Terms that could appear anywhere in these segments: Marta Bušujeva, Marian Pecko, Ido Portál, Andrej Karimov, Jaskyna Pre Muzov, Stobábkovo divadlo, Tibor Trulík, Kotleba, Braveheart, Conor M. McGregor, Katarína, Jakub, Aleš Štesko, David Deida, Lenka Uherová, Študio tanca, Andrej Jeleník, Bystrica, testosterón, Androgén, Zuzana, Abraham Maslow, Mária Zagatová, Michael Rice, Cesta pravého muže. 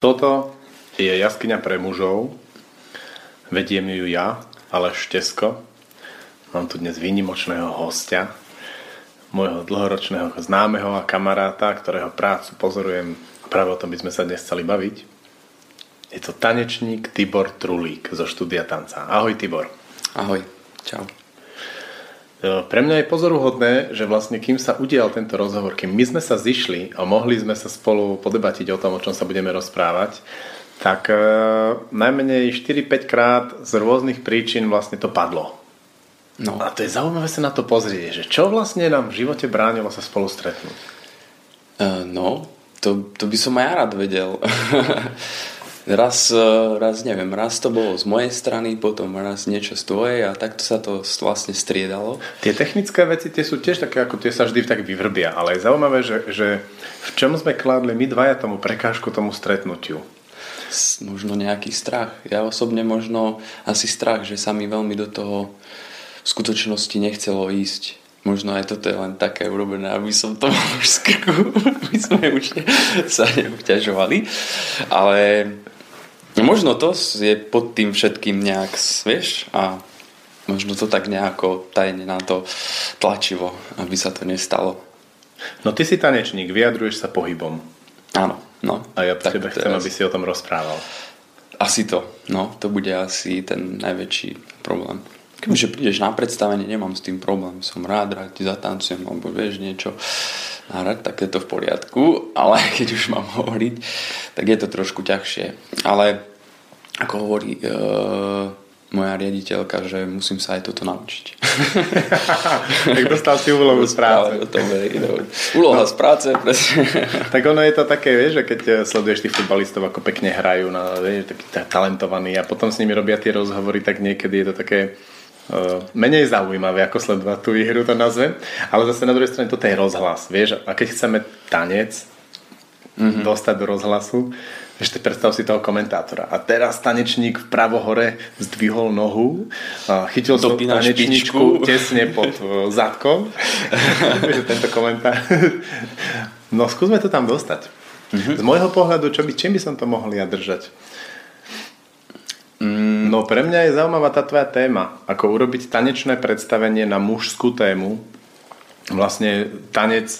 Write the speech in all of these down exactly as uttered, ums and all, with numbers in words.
Toto je jaskyňa pre mužov, vediem ju ja, Aleš Štesko. Mám tu dnes výnimočného hostia, môjho dlhoročného známeho a kamaráta, ktorého prácu pozorujem, práve o tom by sme sa dnes chceli baviť. Je to tanečník Tibor Trulík zo Študia tanca. Ahoj Tibor. Ahoj, čau. Pre mňa je pozoruhodné, že vlastne kým sa udial tento rozhovor, kým my sme sa zišli a mohli sme sa spolu podebatiť o tom, o čom sa budeme rozprávať, tak e, najmenej štyri päť krát z rôznych príčin vlastne to padlo. No. A to je zaujímavé sa na to pozrieť, že čo vlastne nám v živote bránilo sa spolu stretnúť? E, no, to, to by som aj ja rád vedel. Raz, raz, neviem, raz to bolo z mojej strany, potom raz niečo z tvojej a takto sa to vlastne striedalo. Tie technické veci, tie sú tiež také, ako tie sa vždy tak vyvrbia, ale je zaujímavé, že, že v čom sme kládli my dvaja tomu prekážku, tomu stretnutiu? Možno nejaký strach. Ja osobne možno asi strach, že sa mi veľmi do toho v skutočnosti nechcelo ísť. Možno aj toto je len také urobené, aby som to mal už z krku, aby sme už sa neobťažovali. Ale možno to je pod tým všetkým nejak, vieš, a možno to tak nejako tajne na to tlačivo, aby sa to nestalo. No ty si tanečník, vyjadruješ sa pohybom. Áno, no. A ja po tebe chcem, aby si o tom rozprával. Asi to, no, to bude asi ten najväčší problém. Keďže prídeš na predstavenie, nemám s tým problém. Som rád, rád ti zatancujem, alebo vieš niečo nahrať, tak je to v poriadku. Ale keď už mám hovoriť, tak je to trošku ťažšie. Ale ako hovorí e, moja riaditeľka, že musím sa aj toto naučiť. Tak dostal si úlohu z práce. Úloha z práce, presne. Tak ono je to také, vieš, že keď sleduješ tých futbalistov, ako pekne hrajú, na, vieš, taký talentovaný a potom s nimi robia tie rozhovory, tak niekedy je to také menej zaujímavé, ako sledovať tú výhru, to nazvem, ale zase na druhej strane toto je rozhlas, vieš, a keď chceme tanec mm-hmm. dostať do rozhlasu, ešte predstav si toho komentátora. A teraz tanečník v pravohore zdvihol nohu, chytil svoju tanečničku tesne pod zadkom. Tento komentár. No skúsme to tam dostať. Mm-hmm. Z môjho pohľadu, čo by, čím by som to mohol ja držať? No pre mňa je zaujímavá tá tvoja téma, ako urobiť tanečné predstavenie na mužskú tému, vlastne tanec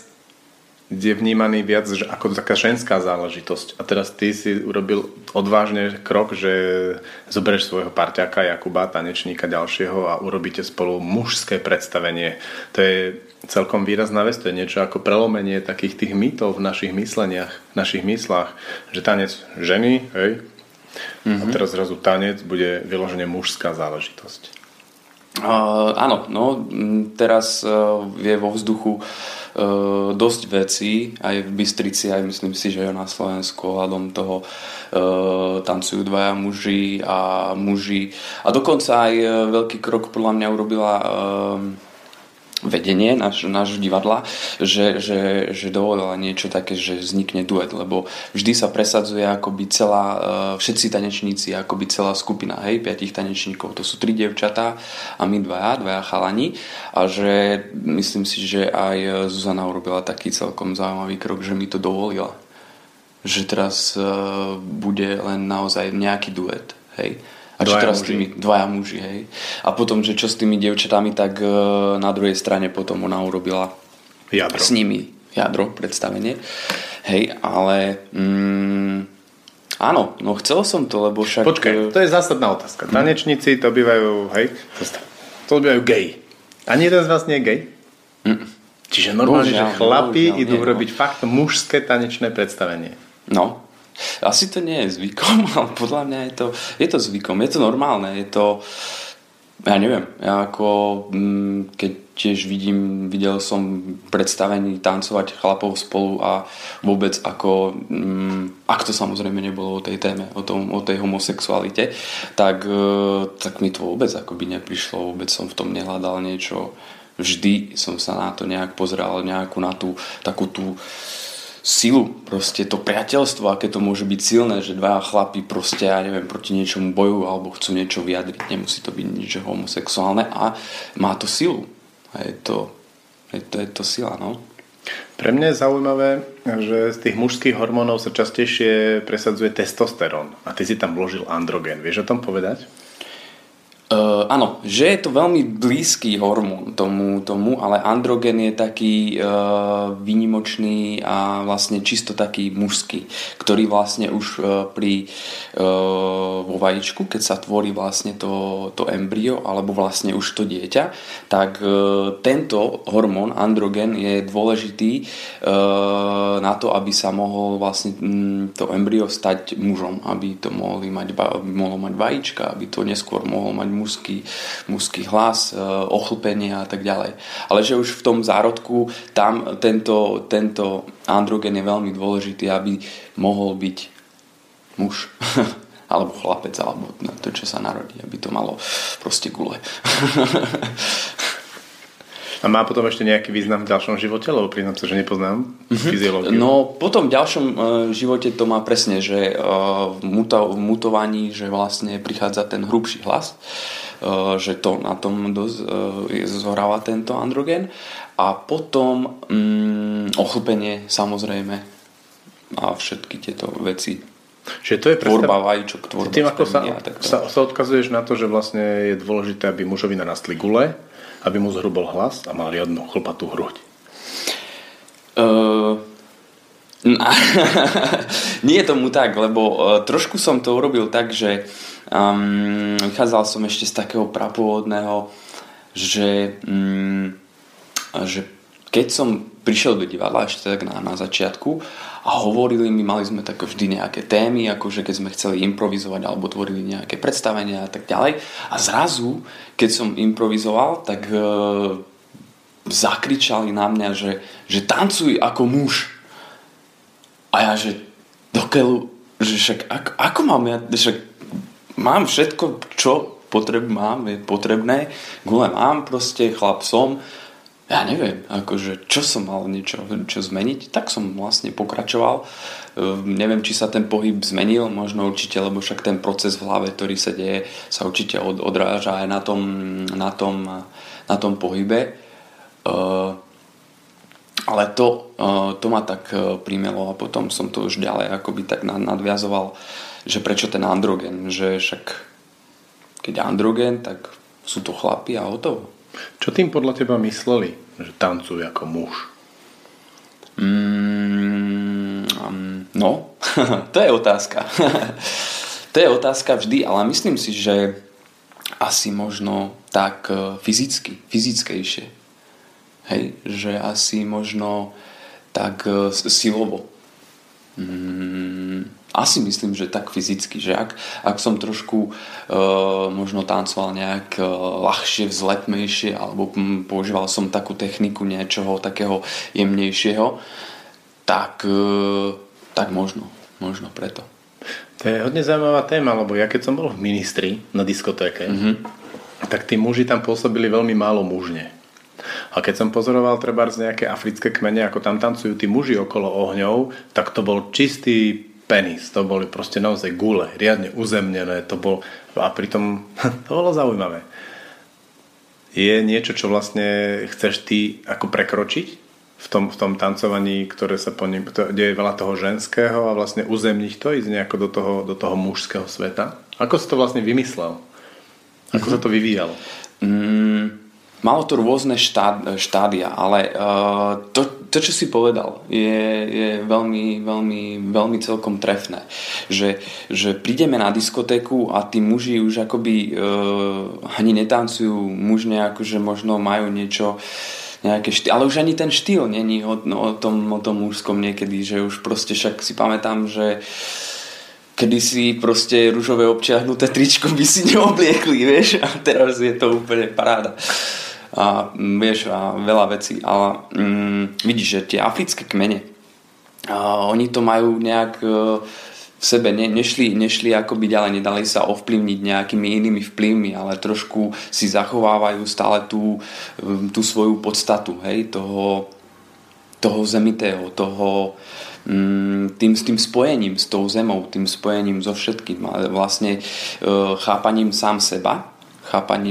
je vnímaný viac ako taká ženská záležitosť a teraz ty si urobil odvážne krok, že zoberieš svojho parťáka Jakuba, tanečníka ďalšieho a urobíte spolu mužské predstavenie. To je celkom výrazná vec, to je niečo ako prelomenie takých tých mýtov v našich mysleniach, v našich myslách, že tanec ženy, hej, mm-hmm. a teraz zrazu tanec bude vyložene mužská záležitosť. Uh, áno, no teraz uh, je vo vzduchu uh, dosť vecí aj v Bystrici, aj myslím si, že na Slovensku ohľadom toho uh, tancujú dvaja muži a muži a dokonca aj uh, veľký krok podľa mňa urobila uh, vedenie náš, náš divadla, že, že, že dovolila niečo také, že vznikne duet, lebo vždy sa presadzuje akoby celá, všetci tanečníci, akoby celá skupina, hej, piatich tanečníkov, to sú tri dievčatá a my dvaja, dvaja chalani a že myslím si, že aj Zuzana urobila taký celkom zaujímavý krok, že mi to dovolila, že teraz uh, bude len naozaj nejaký duet, hej. A čo dvaja teraz muži. Tými dvaja muži, hej. A potom, že čo s tými dievčatami, tak e, na druhej strane potom ona urobila jadro. S nimi jadro, predstavenie. Hej, ale mm, áno, no chcel som to, lebo však... Počkaj, to je zásadná otázka. Tanečníci to bývajú, hej, to bývajú gej. Ani jeden z vás nie je gej? Mm. Čiže normálne, božiaľ, že chlapi božiaľ, idú nie, robiť no. fakt mužské tanečné predstavenie. No, asi to nie je zvykom, ale podľa mňa je to, je to zvykom, je to normálne, je to, ja neviem, ja ako keď tiež vidím, videl som predstavení tancovať chlapov spolu a vôbec ako, ak to samozrejme nebolo o tej téme, o, tom, o tej homosexualite, tak, tak mi to vôbec akoby neprišlo, vôbec som v tom nehľadal niečo, vždy som sa na to nejak pozeral, nejakú na tú takú tú silu, proste to priateľstvo, aké to môže byť silné, že dvaja chlapi proste, ja neviem, proti niečomu bojujú alebo chcú niečo vyjadriť, nemusí to byť nič homosexuálne a má to silu a je to, je to, je to sila, no. Pre mňa je zaujímavé, že z tých mužských hormónov sa častejšie presadzuje testosterón. A ty si tam vložil androgén. Vieš o tom povedať? Uh, áno, že je to veľmi blízky hormón tomu, tomu, ale androgén je taký uh, výnimočný a vlastne čisto taký mužský, ktorý vlastne už uh, pri uh, vo vajíčku, keď sa tvorí vlastne to, to embryo alebo vlastne už to dieťa, tak uh, tento hormón androgén je dôležitý uh, na to, aby sa mohol vlastne um, to embryo stať mužom, aby to mohli mať, aby mohlo mať vajíčka, aby to neskôr mohol mať mužský, mužský hlas, ochlpenie a tak ďalej. Ale že už v tom zárodku tam tento, tento androgen je veľmi dôležitý, aby mohol byť muž alebo chlapec, alebo na to, čo sa narodí, aby to malo proste gule. A má potom ešte nejaký význam v ďalšom živote, lebo priznám sa, že nepoznám fyziológiu. No potom v ďalšom e, živote to má presne, že e, v, muta, v mutovaní, že vlastne prichádza ten hrubší hlas, e, že to na tom dosť, e, zohráva tento androgen. A potom mm, ochlpenie samozrejme a všetky tieto veci. Čiže to je tvorba predstav... vajíčok, tvorba tým, ako sa, sa, sa odkazuješ na to, že vlastne je dôležité, aby mužovi narastli gule, aby mu zhrubol hlas a mal riadnu chlpatú hruď. Uh, na, nie je tomu tak, lebo trošku som to urobil tak, že um, vychádzal som ešte z takého prapôvodného, že, um, že keď som prišiel do divadla ešte tak na, na začiatku a hovorili mi, mali sme tak vždy nejaké témy, akože keď sme chceli improvizovať alebo tvorili nejaké predstavenia a tak ďalej. A zrazu, keď som improvizoval, tak e, zakričali na mňa, že, že tancuj ako muž. A ja, že dokeľu, že však ako, ako mám ja, však mám všetko, čo potreb, mám, je potrebné, gule mám proste, chlap som. Ja neviem, akože čo som mal niečo čo zmeniť, tak som vlastne pokračoval. Ehm, neviem, či sa ten pohyb zmenil, možno určite, lebo však ten proces v hlave, ktorý sa deje, sa určite od, odráža aj na tom, na tom, na tom pohybe. Ehm, ale to, e, to ma tak primelo a potom som to už ďalej akoby tak nadviazoval, že prečo ten androgen, že však keď androgen, tak sú to chlapi a hotovo. Čo tým podľa teba mysleli, že tancujú ako muž? Mm, no, to je otázka. To je otázka vždy, ale myslím si, že asi možno tak fyzicky, fyzickejšie. Hej, že asi možno tak silovo. Mm. Asi myslím, že tak fyzicky, že ak, ak som trošku e, možno tancoval nejak e, ľahšie, vzletnejšie alebo m, používal som takú techniku niečoho takého jemnejšieho, tak, e, tak možno, možno preto. To je hodne zaujímavá téma, lebo ja keď som bol v Ministri na diskotéke, mm-hmm. tak tí muži tam pôsobili veľmi málo mužne. A keď som pozoroval trebárs nejaké africké kmene, ako tam tancujú tí muži okolo ohňov, tak to bol čistý penis, to boli proste naozaj gule, riadne uzemnené, to bol a pritom to bolo zaujímavé. Je niečo, čo vlastne chceš ty ako prekročiť v tom, v tom tancovaní, ktoré sa po nim, to, kde je veľa toho ženského a vlastne uzemniť to, ísť nejako do toho, do toho mužského sveta? Ako si to vlastne vymyslel? Ako mm-hmm. sa to vyvíjalo? Mm, malo to rôzne štá, štádia, ale uh, to To, čo si povedal, je, je veľmi, veľmi, veľmi celkom trefné. Že, že prídeme na diskotéku a tí muži už akoby e, ani netancujú mužne, akože možno majú niečo, nejaké štýl, ale už ani ten štýl není o, no, o, tom, o tom mužskom niekedy, že už proste však si pamätám, že kedy si proste ružové občiahnuté tričko by si neobliekli, vieš, a teraz je to úplne paráda. A vieš, a veľa vecí, ale mm, vidíš, že tie africké kmene a oni to majú nejak e, v sebe ne, nešli, nešli akoby ďalej, nedali sa ovplyvniť nejakými inými vplyvmi, ale trošku si zachovávajú stále tú, tú svoju podstatu, hej, toho, toho zemitého, toho tým, tým spojením s tou zemou, tým spojením so všetkým, ale vlastne e, chápaním sám seba, chápaním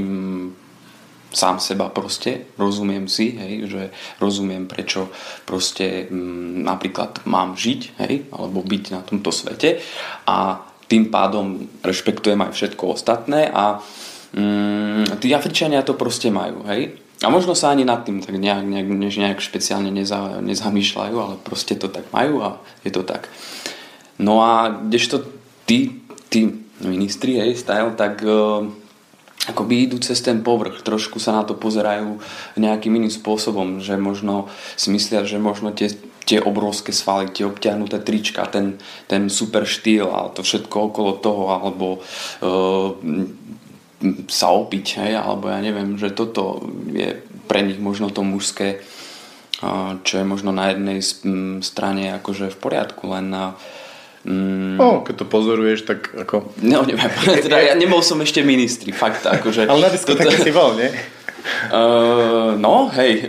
sám seba proste, rozumiem si, hej, že rozumiem, prečo proste m, napríklad mám žiť, hej, alebo byť na tomto svete, a tým pádom rešpektujem aj všetko ostatné a mm, tí Afričania to proste majú, hej. A možno sa ani nad tým tak nejak, nejak, nejak špeciálne neza, nezamýšľajú, ale proste to tak majú a je to tak. No a kdežto tí, tí ministri, hej, style, tak uh, akoby idú cez ten povrch, trošku sa na to pozerajú nejakým iným spôsobom, že možno si myslia, že možno tie, tie obrovské svaly, tie obťahnuté trička, ten, ten super štýl a to všetko okolo toho, alebo uh, sa opiť, hej, alebo ja neviem, že toto je pre nich možno to mužské, čo je možno na jednej strane akože v poriadku, len na mm, oh, keď to pozoruješ, tak ako no, neviem, teda ja nebol som ešte ministri, fakt akože ale na diskotéke toto si bol, nie? Uh, no, hej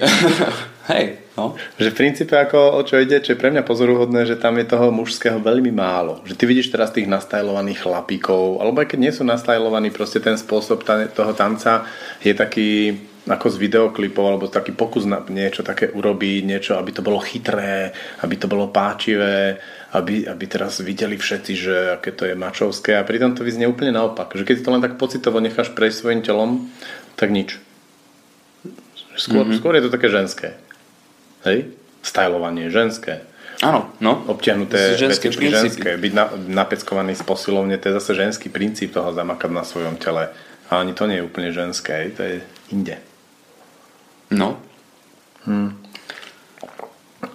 hej, no že v princípe ako o čo ide, čo je pre mňa pozoruhodné, že tam je toho mužského veľmi málo, že ty vidíš teraz tých nastajlovaných chlapíkov, alebo aj keď nie sú nastajlovaní, proste ten spôsob toho tanca je taký ako z videoklipov, alebo taký pokus na niečo také urobiť, niečo, aby to bolo chytré, aby to bolo páčivé, aby, aby teraz videli všetci, že aké to je mačovské, a pritom to vyznie úplne naopak, že keď to len tak pocitovo necháš prejsť svojim telom, tak nič. Skôr, mm-hmm. skôr je to také ženské. Hej? Stylovanie ženské. Áno, no. Obtiahnuté ženské veci ženské. Byť na, napeckovaný z posilovne, to je zase ženský princíp toho zamakať na svojom tele. A ani to nie je úplne ženské, hej? To je inde. No. Hm.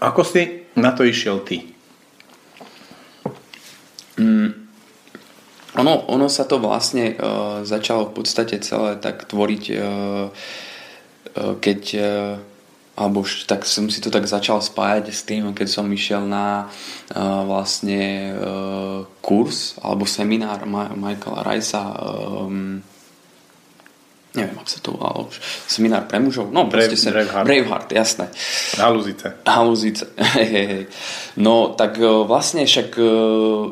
Ako si na to išiel ty? Mm. Ono, ono sa to vlastne e, začalo v podstate celé tak tvoriť, e, e, keď e, alebo už, tak som si to tak začal spájať s tým, keď som išiel na e, vlastne e, kurz alebo seminár Ma- Michaela Ricea, e, neviem, ak sa to volalo, seminár pre mužov, no Brave, proste sem, Braveheart. Braveheart, jasné. Halúzice. Halúzice, hej, hej, hej. No, tak vlastne však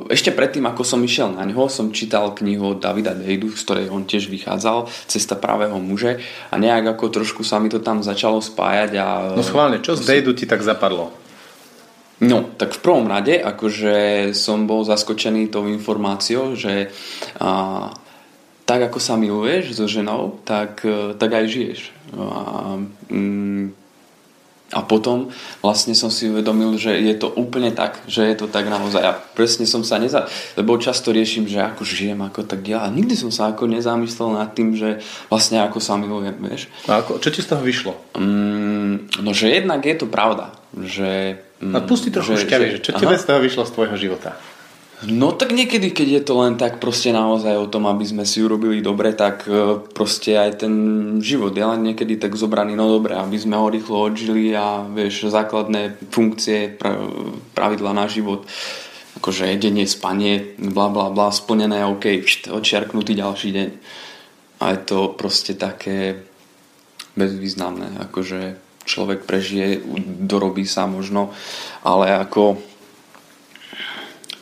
ešte predtým, ako som išiel na ňoho, som čítal knihu Davida Deidu, z ktorej on tiež vychádzal, Cesta pravého muže, a nejak ako trošku sa mi to tam začalo spájať a... No schválne, čo z Deidu ti tak zapadlo? No, tak v prvom rade, akože som bol zaskočený tou informáciou, že... A, tak ako sa miluješ so ženou, tak, tak aj žiješ. A, a potom vlastne som si uvedomil, že je to úplne tak, že je to tak naozaj. Ja presne som sa neza... Lebo často riešim, že ako žijem, ako tak ja. Nikdy som sa ako nezamyslel nad tým, že vlastne ako sa milujem, vieš. A ako, čo ti z toho vyšlo? Um, no, že jednak je to pravda. Že, um, no, pusti trochu šťavie, že, že čo tebe z toho vyšlo z tvojho života? No tak niekedy, keď je to len tak proste naozaj o tom, aby sme si urobili dobre, tak proste aj ten život je len niekedy tak zobraný, no dobre, aby sme ho rýchlo odžili a vieš, základné funkcie, pravidla na život, akože jedenie, spanie, bla bla bla, splnené, ok, odčiarknutý ďalší deň. A je to proste také bezvýznamné, akože človek prežije, dorobí sa možno, ale ako...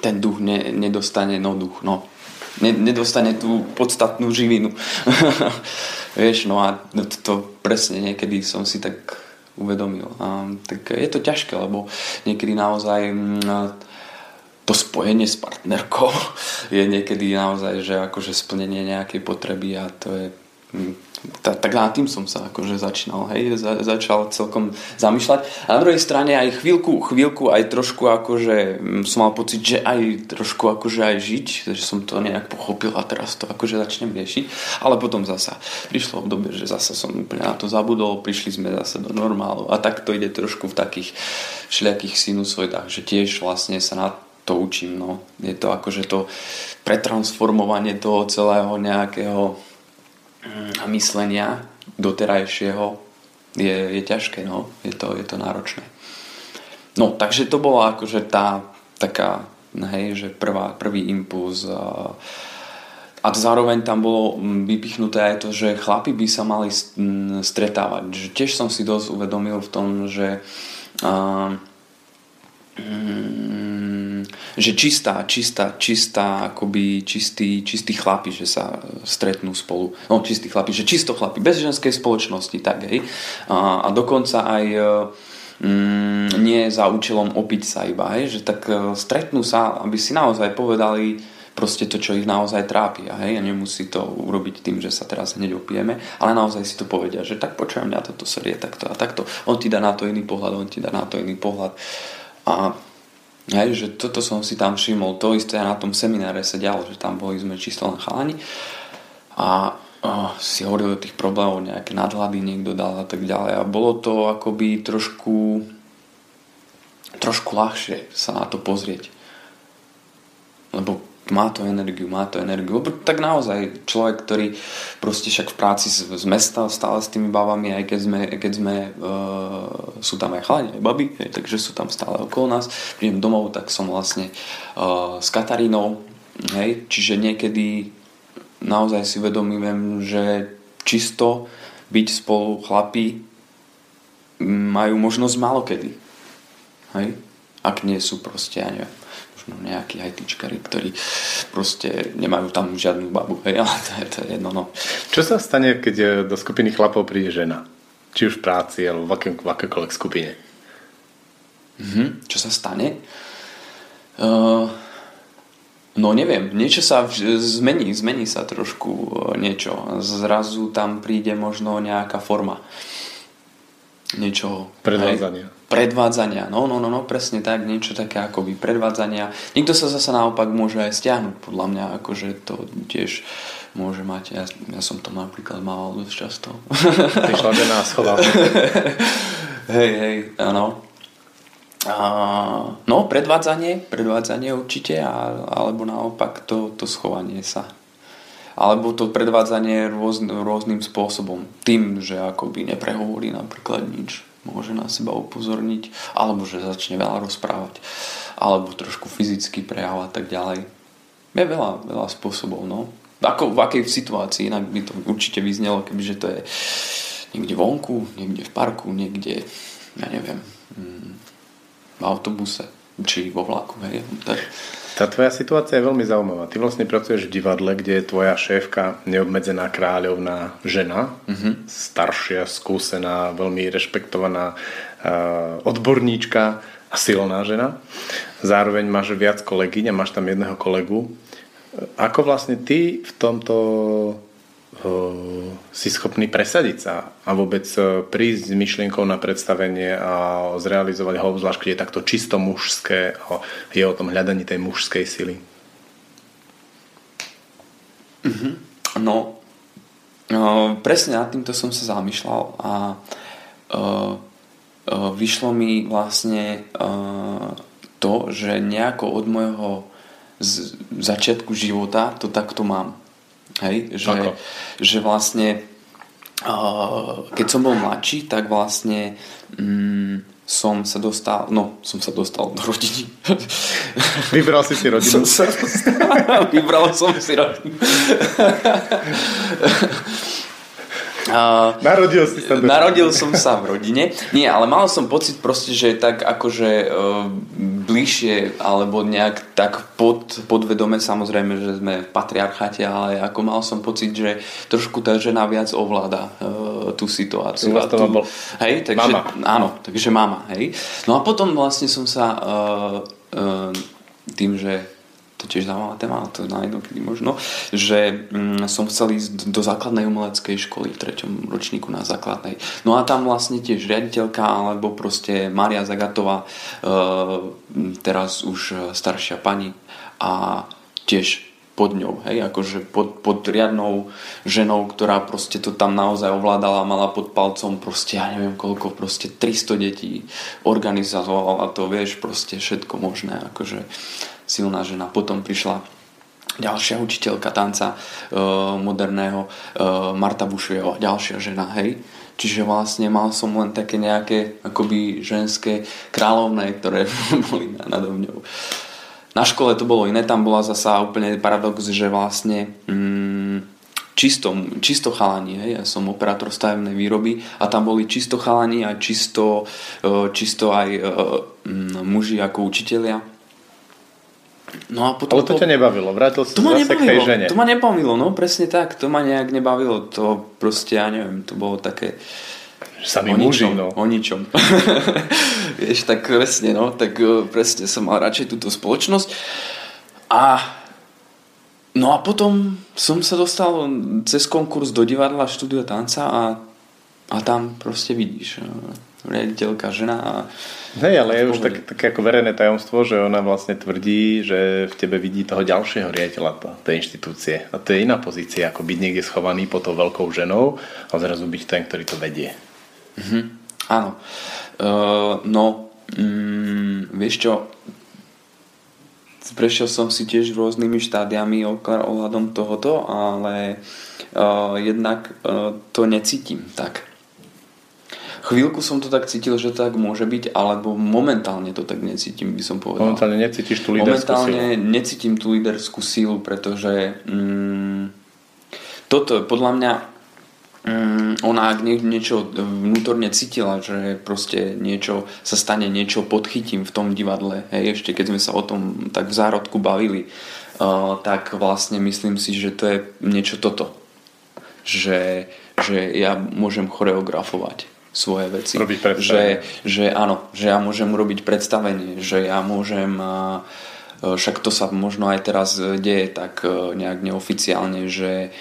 ten duch ne, nedostane, no duch, no. Nedostane tú podstatnú živinu. Vieš, no a to, to presne niekedy som si tak uvedomil. A, tak je to ťažké, lebo niekedy naozaj to spojenie s partnerkou je niekedy naozaj, že akože splnenie nejakej potreby, a to je... Tak, tak nad tým som sa akože začínal, hej, za, začal celkom zamýšľať. A na druhej strane aj chvíľku, chvíľku aj trošku akože som mal pocit, že aj trošku akože aj žiť, že som to nejak pochopil a teraz to akože začnem riešiť. Ale potom zasa prišlo obdobie, že zasa som úplne na to zabudol, prišli sme zase do normálu a tak to ide trošku v takých všelijakých sinusoidách, že tiež vlastne sa na to učím, no. Je to akože to pretransformovanie toho celého nejakého a myslenia doterajšieho je, je ťažké, no. Je to, je to náročné. No, takže to bola akože tá taká, hej, že prvá, prvý impuls, a, a zároveň tam bolo vypichnuté aj to, že chlapi by sa mali stretávať. Že tiež som si dosť uvedomil v tom, že a, mm, že čistá, čistá, čistá, akoby čistý, čistý chlapi, že sa stretnú spolu. No, čistý chlapi, že čisto chlapi, bez ženskej spoločnosti, tak, hej. A, a dokonca aj mm, nie za účelom opiť sa iba, hej, že tak stretnú sa, aby si naozaj povedali proste to, čo ich naozaj trápi, hej. A nemusí to urobiť tým, že sa teraz hneď opijeme, ale naozaj si to povedia, že tak počujem, mňa toto srdie takto a takto. On ti dá na to iný pohľad, on ti dá na to iný pohľad. A hej, že toto som si tam všimol, to isté na tom semináre sa dialo, že tam boli sme čisto len chalani a oh, si hovoril o tých problémov, nejaké nadhľady niekto dal a tak ďalej a bolo to akoby trošku trošku ľahšie sa na to pozrieť, lebo má to energiu, má to energiu, lebo tak naozaj človek, ktorý proste však v práci z mesta stále s tými babami, aj keď sme, keď sme e, sú tam aj chalani, aj baby, hej, takže sú tam stále okolo nás, prídem domov, tak som vlastne e, s Katarínou, hej, čiže niekedy naozaj si uvedomím, že čisto byť spolu chlapi majú možnosť málokedy, hej, ak nie sú proste, ja neviem, no nejakí hajtičkari, ktorí proste nemajú tam žiadnu babu, hej, ale to je, to je jedno, no. Čo sa stane, keď do skupiny chlapov príde žena? Či už v práci, alebo v, akém, v akékoľvek skupine? Mhm. Čo sa stane? Uh, no neviem, niečo sa zmení, zmení sa trošku niečo. Zrazu tam príde možno nejaká forma niečoho. Predvádzania. Hej? Predvádzania, no, no, no, no, presne tak, niečo také akoby predvádzania. Niekto sa zase naopak môže aj stiahnuť, podľa mňa, akože to tiež môže mať, ja, ja som to napríklad mal dosť často. Prišla žena a schovala. Hej, hej, áno. No, predvádzanie, predvádzanie určite, a, alebo naopak to, to schovanie sa. Alebo to predvádzanie rôz, rôznym spôsobom. Tým, že akoby neprehovorí napríklad nič. Môže na seba upozorniť, alebo že začne veľa rozprávať, alebo trošku fyzicky prejav a tak ďalej. Je veľa, veľa spôsobov, no. Ako v akej situácii, inak by to určite vyznelo, kebyže to je niekde vonku, niekde v parku, niekde, ja neviem, v autobuse, či vo vlaku, hej. Tá tvoja situácia je veľmi zaujímavá. Ty vlastne pracuješ v divadle, kde je tvoja šéfka neobmedzená kráľovná žena, mm-hmm. staršia, skúsená, veľmi rešpektovaná uh, odborníčka a silná žena. Zároveň máš viac kolegyň a máš tam jedného kolegu. Ako vlastne ty v tomto si schopný presadiť sa a vôbec prísť s myšlienkou na predstavenie a zrealizovať ho, zvlášť keď je takto čisto mužské, je o tom hľadaní tej mužskej sily. Mm-hmm. No, no presne nad týmto som sa zamýšľal a uh, uh, vyšlo mi vlastne uh, to, že nejako od môjho z- začiatku života to takto mám. Hej, že, že vlastne uh, keď som bol mladší, tak vlastne um, som sa dostal no, som sa dostal do rodiny. Vybral si si rodinu. Som sa dostal, vybral som si rodinu. Uh, narodil si sa narodil som sa v rodine. Nie, ale mal som pocit proste, že tak akože uh, bližšie alebo nejak tak pod, podvedome, samozrejme, že sme v patriarcháte, ale ako mal som pocit, že trošku tá žena viac ovláda uh, tú situáciu. A tú, bol... hej, takže, mama. Áno, takže mama. Hej. No a potom vlastne som sa uh, uh, tým, že to tiež zaujímavá téma, to na jednokedy možno, že mm, som chcel ísť do základnej umeleckej školy v treťom ročníku na základnej. No a tam vlastne tiež riaditeľka alebo proste Mária Zagatová, e, teraz už staršia pani a tiež pod ňou, hej, akože pod, pod riadnou ženou, ktorá proste to tam naozaj ovládala, mala pod palcom proste, ja neviem koľko, proste tristo detí, organizovala to, vieš, proste všetko možné, akože silná žena. Potom prišla ďalšia učiteľka tanca e, moderného, e, Marta Bušujeva, ďalšia žena, hej. Čiže vlastne mal som len také nejaké akoby ženské kráľovné, ktoré boli nado mňou. Na škole to bolo iné, tam bola zasa úplne paradox, že vlastne mm, čisto, čisto chalani, hej. Ja som operátor stavebnej výroby a tam boli čisto chalani a čisto, e, čisto aj e, muži ako učitelia. No a potom... Ale to ťa nebavilo, vrátil si zase nebavilo, k tej žene. To ma nebavilo, no presne tak, to ma nejak nebavilo, to proste, ja neviem, to bolo také... Sami muži, no. O ničom. Vieš, tak presne, no, tak presne som mal radšej túto spoločnosť. A no a potom som sa dostal cez konkurs do divadla Študio tanca a, a tam proste vidíš... riaditeľka, žena a... Hej, ale je už také tak ako verejné tajomstvo, že ona vlastne tvrdí, že v tebe vidí toho ďalšieho riaditeľa tej inštitúcie. A to je iná pozícia, ako byť niekde schovaný pod tou veľkou ženou a zrazu byť ten, ktorý to vedie. Mhm, áno. Uh, no, mm, vieš čo, prešiel som si tiež rôznymi štádiami ohľadom tohoto, ale uh, jednak uh, to necítim tak. Chvíľku som to tak cítil, že tak môže byť, alebo momentálne to tak necítim, by som povedal. Momentálne necítiš tú líderskú silu. Momentálne necítim tú líderskú silu, pretože mm, toto podľa mňa mm, ona ak niečo vnútorne cítila, že proste niečo sa stane, niečo podchytím v tom divadle. Hej, ešte keď sme sa o tom tak v zárodku bavili, uh, tak vlastne myslím si, že to je niečo toto. Že, že ja môžem choreografovať svoje veci. Že, že áno, že ja môžem urobiť predstavenie, že ja môžem, však to sa možno aj teraz deje tak nejak neoficiálne, že,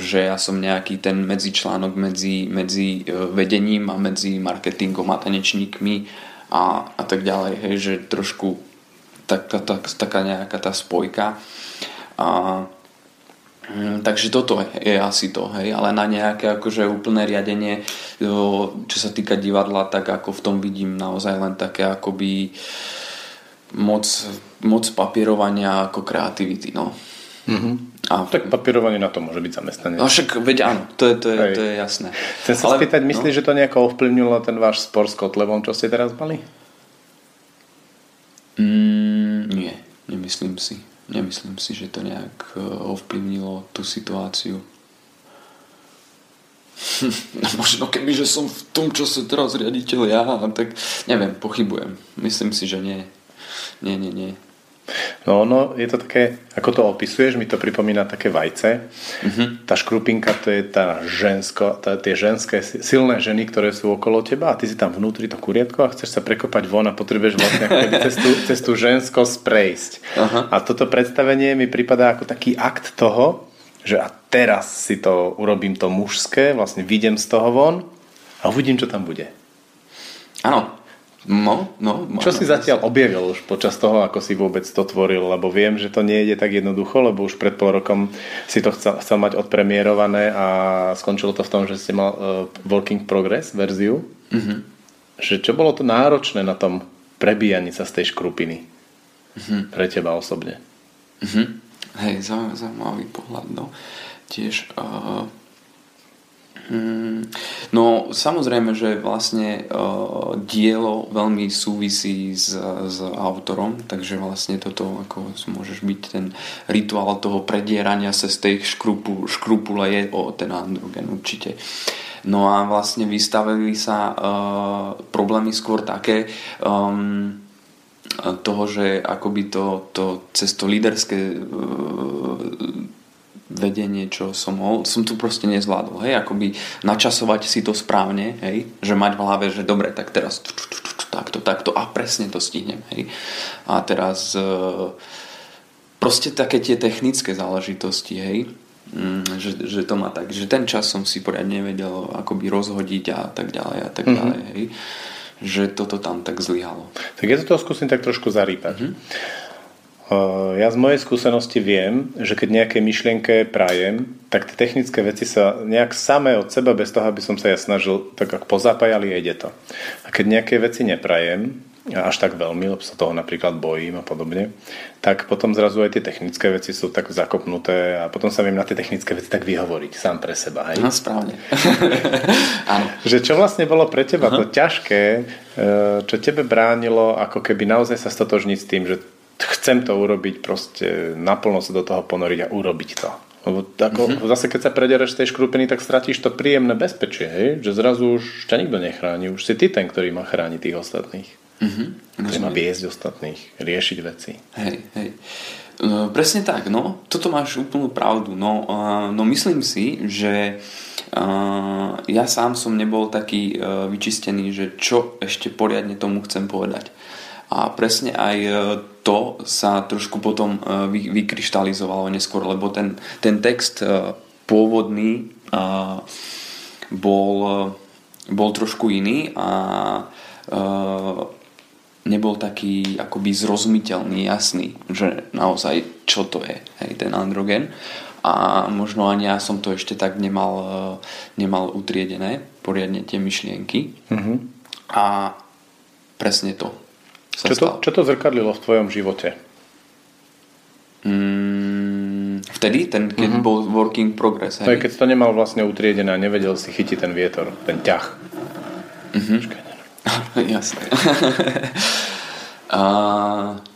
že ja som nejaký ten medzičlánok medzi, medzi vedením a medzi marketingom a tanečníkmi a, a tak ďalej. Hej, že trošku tak, tak, tak, taká nejaká tá spojka. A takže toto je asi to, hej, ale na nejaké akože úplné riadenie, čo sa týka divadla, tak ako v tom vidím naozaj len také akoby moc, moc papierovania ako kreativity, no. Mm-hmm. A, tak papierovanie na to môže byť zamestnanie. No však, veď áno, to je, to je, to je jasné. Chcem sa ale, spýtať, myslíš, no? Že to nejako ovplyvnilo ten váš spor s Kotlevom, čo ste teraz mali? Mm, nie, nemyslím si. Nemyslím si, že to nejak ovplyvnilo tú situáciu. Možno keby, že som v tom čase teraz riaditeľ ja, tak neviem, pochybujem. Myslím si, že nie. Nie, nie, nie. No, no, je to také, ako to opisuješ, mi to pripomína také vajce. Uh-huh. Tá škrupinka, to je tá žensko, tá, tie ženské, silné ženy, ktoré sú okolo teba a ty si tam vnútri to kuriatko a chceš sa prekopať von a potrebuješ vlastne cez tú, cez tú ženskosť prejsť. Uh-huh. A toto predstavenie mi pripadá ako taký akt toho, že a teraz si to urobím to mužské, vlastne vyjdem z toho von a uvidím, čo tam bude. Áno. No, no, čo si zatiaľ objavil už počas toho, ako si vôbec to tvoril, lebo viem, že to nejde tak jednoducho, lebo už pred pol rokom si to chcel, chcel mať odpremierované a skončilo to v tom, že ste mal uh, Working Progress verziu. Mm-hmm. Že čo bolo to náročné na tom prebíjaní sa z tej škrupiny? Mm-hmm. Pre teba osobne. Mm-hmm. Hej, zaujímavý pohľad, no. Tiež... Uh... No samozrejme, že vlastne uh, dielo veľmi súvisí s, s autorom, takže vlastne toto ako môžeš byť ten rituál toho predierania sa z tej škrupu, škrupule je o ten androgen určite. No a vlastne vystavili sa uh, problémy skôr také um, toho, že akoby to, to cez to líderské uh, vedenie, čo som mohol, som tu proste nezvládol, hej, akoby načasovať si to správne, hej, že mať v hlave, že dobre, tak teraz tu, tu, tu, tu, takto, takto a presne to stihnem, hej. A teraz e, proste také tie technické záležitosti, hej, mm, že, že to má tak, že ten čas som si poriadne nevedel akoby rozhodiť a tak ďalej a tak ďalej, mm-hmm. hej, že toto tam tak zlyhalo. Tak ja to toho skúsim tak trošku zarýpať. Mm-hmm. Ja z mojej skúsenosti viem, že keď nejaké myšlienke prajem, tak tie technické veci sa nejak samé od seba, bez toho, aby som sa ja snažil, tak ako pozapájali, ide to. A keď nejaké veci neprajem, až tak veľmi, lebo sa toho napríklad bojím a podobne, tak potom zrazu aj tie technické veci sú tak zakopnuté a potom sa viem na tie technické veci tak vyhovoriť sám pre seba. Hej? No správne. Áno. Že čo vlastne bolo pre teba Aha. to ťažké, čo tebe bránilo, ako keby naozaj sa stotožniť s tým, že chcem to urobiť, proste naplno sa do toho ponoriť a urobiť to. Lebo tako, mm-hmm. zase keď sa predereš z tej škrupiny, tak stratíš to príjemné bezpečie, hej? Že zrazu už ťa nikto nechráni, už si ty ten, ktorý má chrániť tých ostatných. Mm-hmm. Treba viesť ostatných, riešiť veci. Hej, hej. No, presne tak, no. Toto máš úplnú pravdu. No, uh, no myslím si, že uh, ja sám som nebol taký uh, vyčistený, že čo ešte poriadne tomu chcem povedať. A presne aj to sa trošku potom vy, vykryštalizovalo neskôr, lebo ten, ten text pôvodný bol, bol trošku iný a nebol taký akoby zrozumiteľný, jasný, že naozaj čo to je, hej, ten androgen. A možno ani ja som to ešte tak nemal, nemal utriedené, poriadne tie myšlienky. Mm-hmm. A presne to. Čo to, čo to zrkadlilo v tvojom živote? Mm, vtedy, ten, keď mm-hmm. bol working progress. Hej? To je, keď si to nemal vlastne utriedené a nevedel si chytiť ten vietor, ten ťah. Mm-hmm. Jasné. A,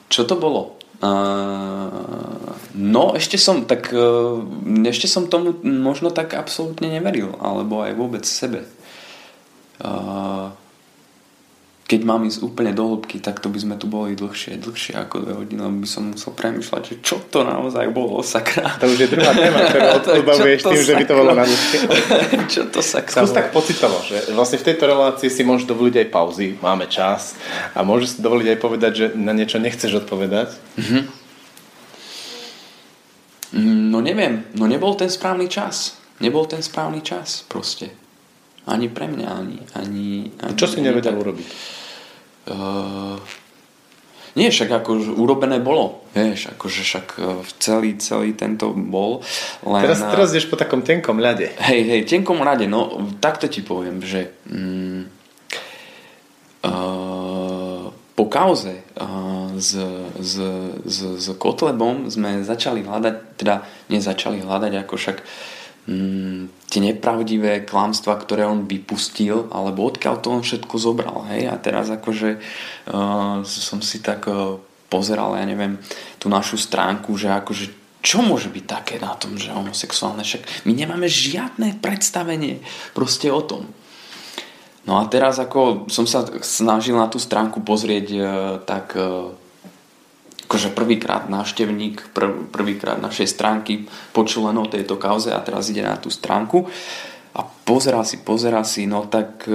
čo to bolo? A, no, ešte som tak ešte som tomu možno tak absolútne neveril, alebo aj vôbec sebe. A, keď mám ísť úplne do hĺbky, tak to by sme tu boli dlhšie, dlhšie ako dve hodiny, lebo by som musel premýšľať, že čo to naozaj bolo, sakra. To už je druhá téma, ktorú odbavieš tým, sakra? Že by to bolo na dlhšie. Čo to sakra? Skús tak pocitovo, že vlastne v tejto relácii si môžeš dovoliť aj pauzy, máme čas a môžeš si dovoliť aj povedať, že na niečo nechceš odpovedať. Mm-hmm. No neviem, no nebol ten správny čas. Nebol ten správny čas proste. Ani pre mňa, ani... ani, ani čo si nevedel tak... urobiť? Uh, nie, však akože urobené bolo. Vieš, akože však celý, celý tento bol. Len teraz, na... teraz ideš po takom tenkom ľade. Hej, hej, tenkom ľade. No, takto ti poviem, že mm, uh, po kauze uh, s, s, s, s Kotlebom sme začali hľadať, teda nezačali hľadať, ako však tie nepravdivé klamstvá, ktoré on vypustil, alebo odkiaľ to on všetko zobral, hej, a teraz akože uh, som si tak uh, pozeral, ja neviem, tú našu stránku, že akože čo môže byť také na tom, že homosexuálne, však my nemáme žiadne predstavenie proste o tom. No a teraz ako som sa snažil na tú stránku pozrieť uh, tak uh, akože prvýkrát návštevník prv, prvýkrát našej stránky počul len o tejto kauze a teraz ide na tú stránku a pozerá si, pozerá si, no tak e,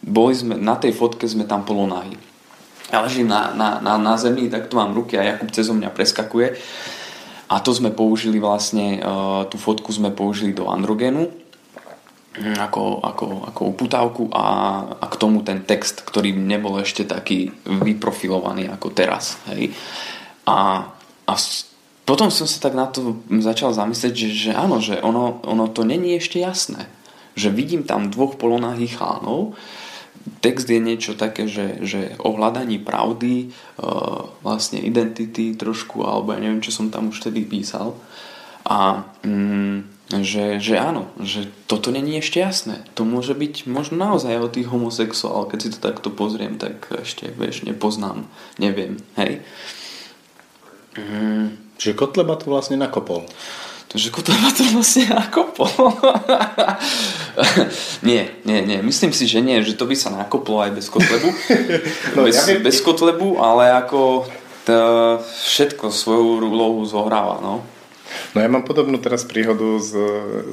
boli sme, na tej fotke sme tam polonahy. Ja ležím na, na, na, na zemi, tak tu mám ruky a Jakub cezo mňa preskakuje a to sme použili vlastne, e, tú fotku sme použili do androgénu ako, ako, ako uputávku a, a k tomu ten text, ktorý nebol ešte taký vyprofilovaný ako teraz, hej. A, a potom som sa tak na to začal zamyslieť, že, že áno, že ono, ono to není ešte jasné, že vidím tam dvoch polonahých chánov, text je niečo také, že, že o hľadaní pravdy, e, vlastne identity trošku, alebo ja neviem, čo som tam už vtedy písal a mm, Že, že áno, že toto není ešte jasné. To môže byť možno naozaj o tých homosexuál, keď si to takto pozriem, tak ešte, vieš, nepoznám, neviem, hej. Mm. Že Kotleba to vlastne nakopol. Takže Kotleba to vlastne nakopol. nie, nie, nie, myslím si, že nie, že to by sa nakoplo aj bez Kotlebu. no, bez, ja by... bez Kotlebu, ale ako tá, všetko svoju úlohu zohráva, no. No ja mám podobnú teraz príhodu s,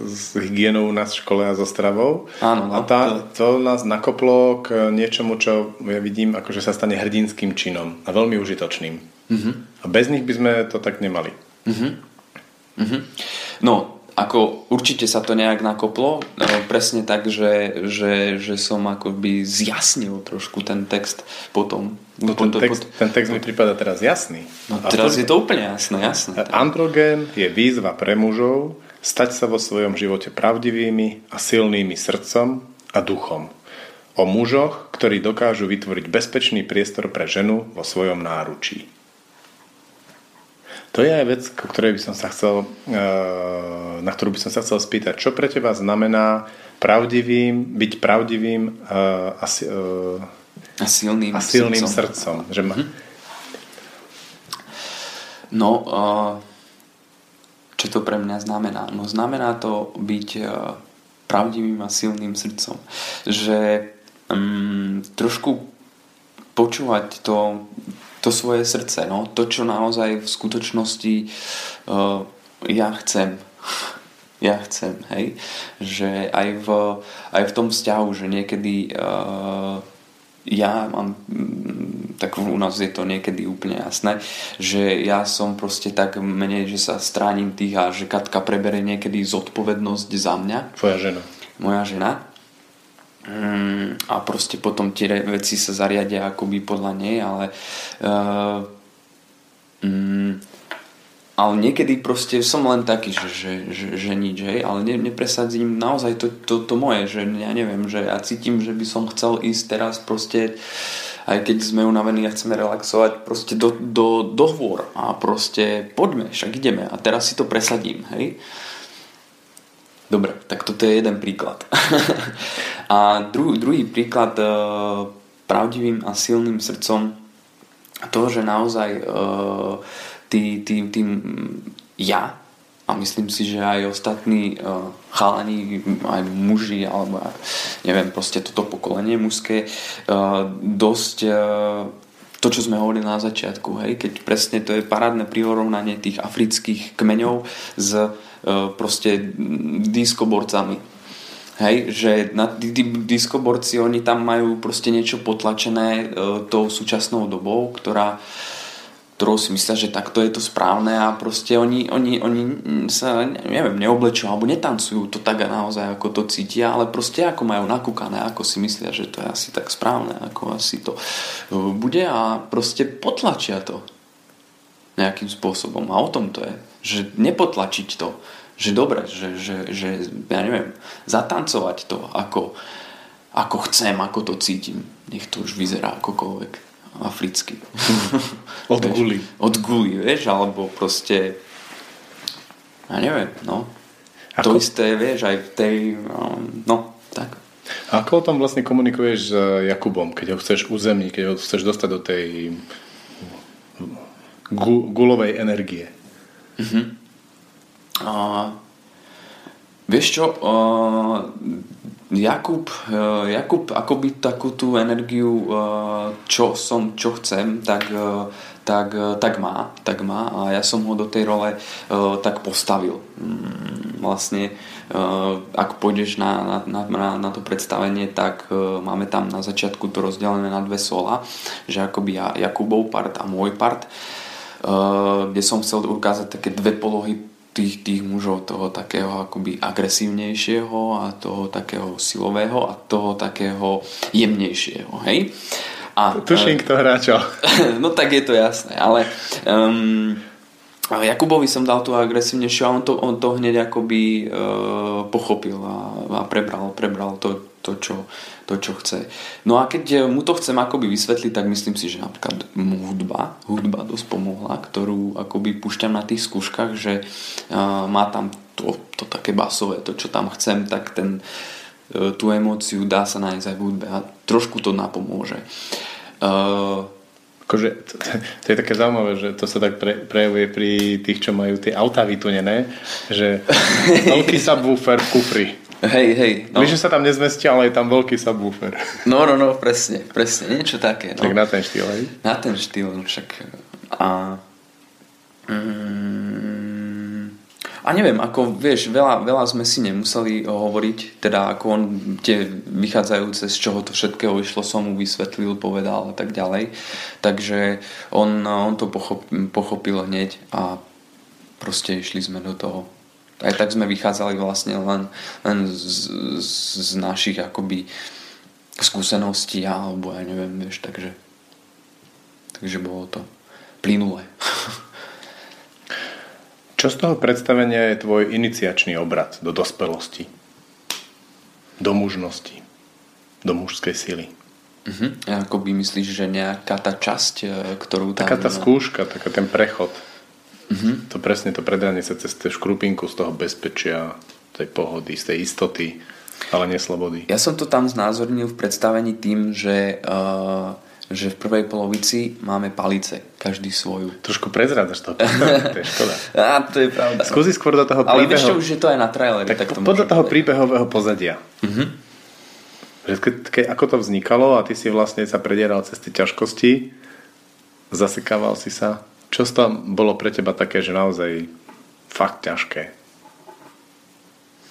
s hygienou u nás v škole a so stravou. Áno, no, a tá, to nás nakoplo k niečomu, čo ja vidím, akože sa stane hrdinským činom a veľmi užitočným. Uh-huh. A bez nich by sme to tak nemali. Uh-huh. Uh-huh. No, ako určite sa to nejak nakoplo, presne tak, že, že, že som akoby zjasnil trošku ten text potom. No ten, text, ten text mi prípada teraz jasný. No teraz je to úplne jasné, jasné. Androgén je výzva pre mužov stať sa vo svojom živote pravdivými a silnými srdcom a duchom. O mužoch, ktorí dokážu vytvoriť bezpečný priestor pre ženu vo svojom náručí. To je aj vec, ktorej by som sa chcel, na ktorú by som sa chcel spýtať. Čo pre teba znamená pravdivým, byť pravdivým a A silným, a silným srdcom. srdcom že ma... No, čo to pre mňa znamená? No znamená to byť pravdivým a silným srdcom. Že um, trošku počúvať to, to svoje srdce, no? To, čo naozaj v skutočnosti uh, ja chcem. Ja chcem, hej? Že aj v, aj v tom vzťahu, že niekedy uh, ja mám, tak u nás je to niekedy úplne jasné, že ja som proste tak menej, že sa stránim tých a že Katka prebere niekedy zodpovednosť za mňa. Tvoja žena. Moja žena. Mm, a proste potom tie veci sa zariadia akoby podľa nej, ale uh, mm, ale niekedy proste som len taký, že, že, že, že nič, hej, ale ne, nepresadzím naozaj to, to, to moje, že ja neviem, že ja cítim, že by som chcel ísť teraz proste, aj keď sme unavení a chceme relaxovať, proste do, do, do hôr a proste poďme, však ideme a teraz si to presadím, hej. Dobre, tak toto je jeden príklad. A dru, druhý príklad e, pravdivým a silným srdcom toho, že naozaj e, tým tý, tý, ja a myslím si, že aj ostatní e, chalani, aj muži alebo neviem, proste toto pokolenie mužské e, dosť e, to, čo sme hovorili na začiatku, hej, keď presne to je parádne prirovnanie tých afrických kmeňov s proste diskoborcami, hej, že na tí, tí diskoborci, oni tam majú proste niečo potlačené e, tou súčasnou dobou, ktorá ktorou si myslia, že takto je to správne a proste oni, oni, oni sa neviem, neoblečujú alebo netancujú to tak a naozaj ako to cítia, ale proste ako majú nakúkané, ako si myslia, že to je asi tak správne, ako asi to bude a proste potlačia to nejakým spôsobom a o tom to je, že nepotlačiť to, že dobre, že, že, že ja neviem, zatancovať to ako, ako chcem, ako to cítim, nech to už vyzerá akokoľvek africky od guli od guli, vieš, alebo proste ja neviem, no ako? To isté, vieš, aj v tej no, tak a ako tam vlastne komunikuješ s Jakubom, keď ho chceš uzemniť, keď ho chceš dostať do tej gu, gulovej energie? Uh-huh. A, vieš čo, a, Jakub, Jakub akoby takú tú energiu, čo som, čo chcem, tak, tak, tak má, tak má a ja som ho do tej role tak postavil. Vlastne, ak pôjdeš na, na, na, na to predstavenie, tak máme tam na začiatku to rozdelené na dve sola, že akoby ja, Jakubov part a môj part, kde som chcel ukázať také dve polohy Tých, tých mužov, toho takého akoby agresívnejšieho a toho takého silového a toho takého jemnejšieho, hej? A, tuším, kto hrá čo. No tak je to jasné, ale um, Jakubovi som dal tú agresívnejšiu a on to, on to hneď akoby uh, pochopil a, a prebral, prebral to, to, čo, to, čo chce. No a keď mu to chcem akoby vysvetliť, tak myslím si, že napríklad hudba, hudba dosť pomohla, ktorú akoby púšťam na tých skúškach, že uh, má tam to, to také basové, to, čo tam chcem, tak ten, uh, tú emóciu dá sa nájsť aj v hudbe a trošku to napomôže. Uh, akože, to, to je také zaujímavé, že to sa tak pre, prejavuje pri tých, čo majú tie autá vytunené, že veľký subwoofer v kufri. Hej, hej. No. Víš, že sa tam nezmestia, ale je tam veľký subwoofer. No, no, no, presne, presne, niečo také. No. Tak na ten štýl, hej? Na ten štýl, však. A, mm, a neviem, ako vieš, veľa, veľa sme si nemuseli hovoriť, teda ako on tie vychádzajúce, z čoho to všetkého išlo, som mu vysvetlil, povedal a tak ďalej. Takže on, on to pochop, pochopil hneď a proste išli sme do toho. Aj tak sme vychádzali vlastne len, len z, z, z našich akoby skúseností alebo ja neviem, vieš, takže takže bolo to plynulé. Čo z toho predstavenia je tvoj iniciačný obrat do dospelosti? Do mužnosti? Do mužskej sily? Uh-huh. Akoby myslíš, že nejaká tá časť, ktorú tam... Taká tá skúška, taká ten prechod. Mm-hmm. To presne, to predanie sa cez tú škrupinku z toho bezpečia, tej pohody, z tej istoty, ale neslobody. Ja som to tam znázornil v predstavení tým, že, uh, že v prvej polovici máme palice, každý svoju. Trošku prezrádaš to. To je škoda. Á, to je pravda. Skúsi skôr do toho príbehu. Ale vieš čo, už je to aj na traileri. Tak, tak to podľa toho príbehového pozadia. Mm-hmm. Že ke, ke, ako to vznikalo a ty si vlastne sa predieral cez tie ťažkosti, zasekával si sa. Čo tam bolo pre teba také, že naozaj fakt ťažké?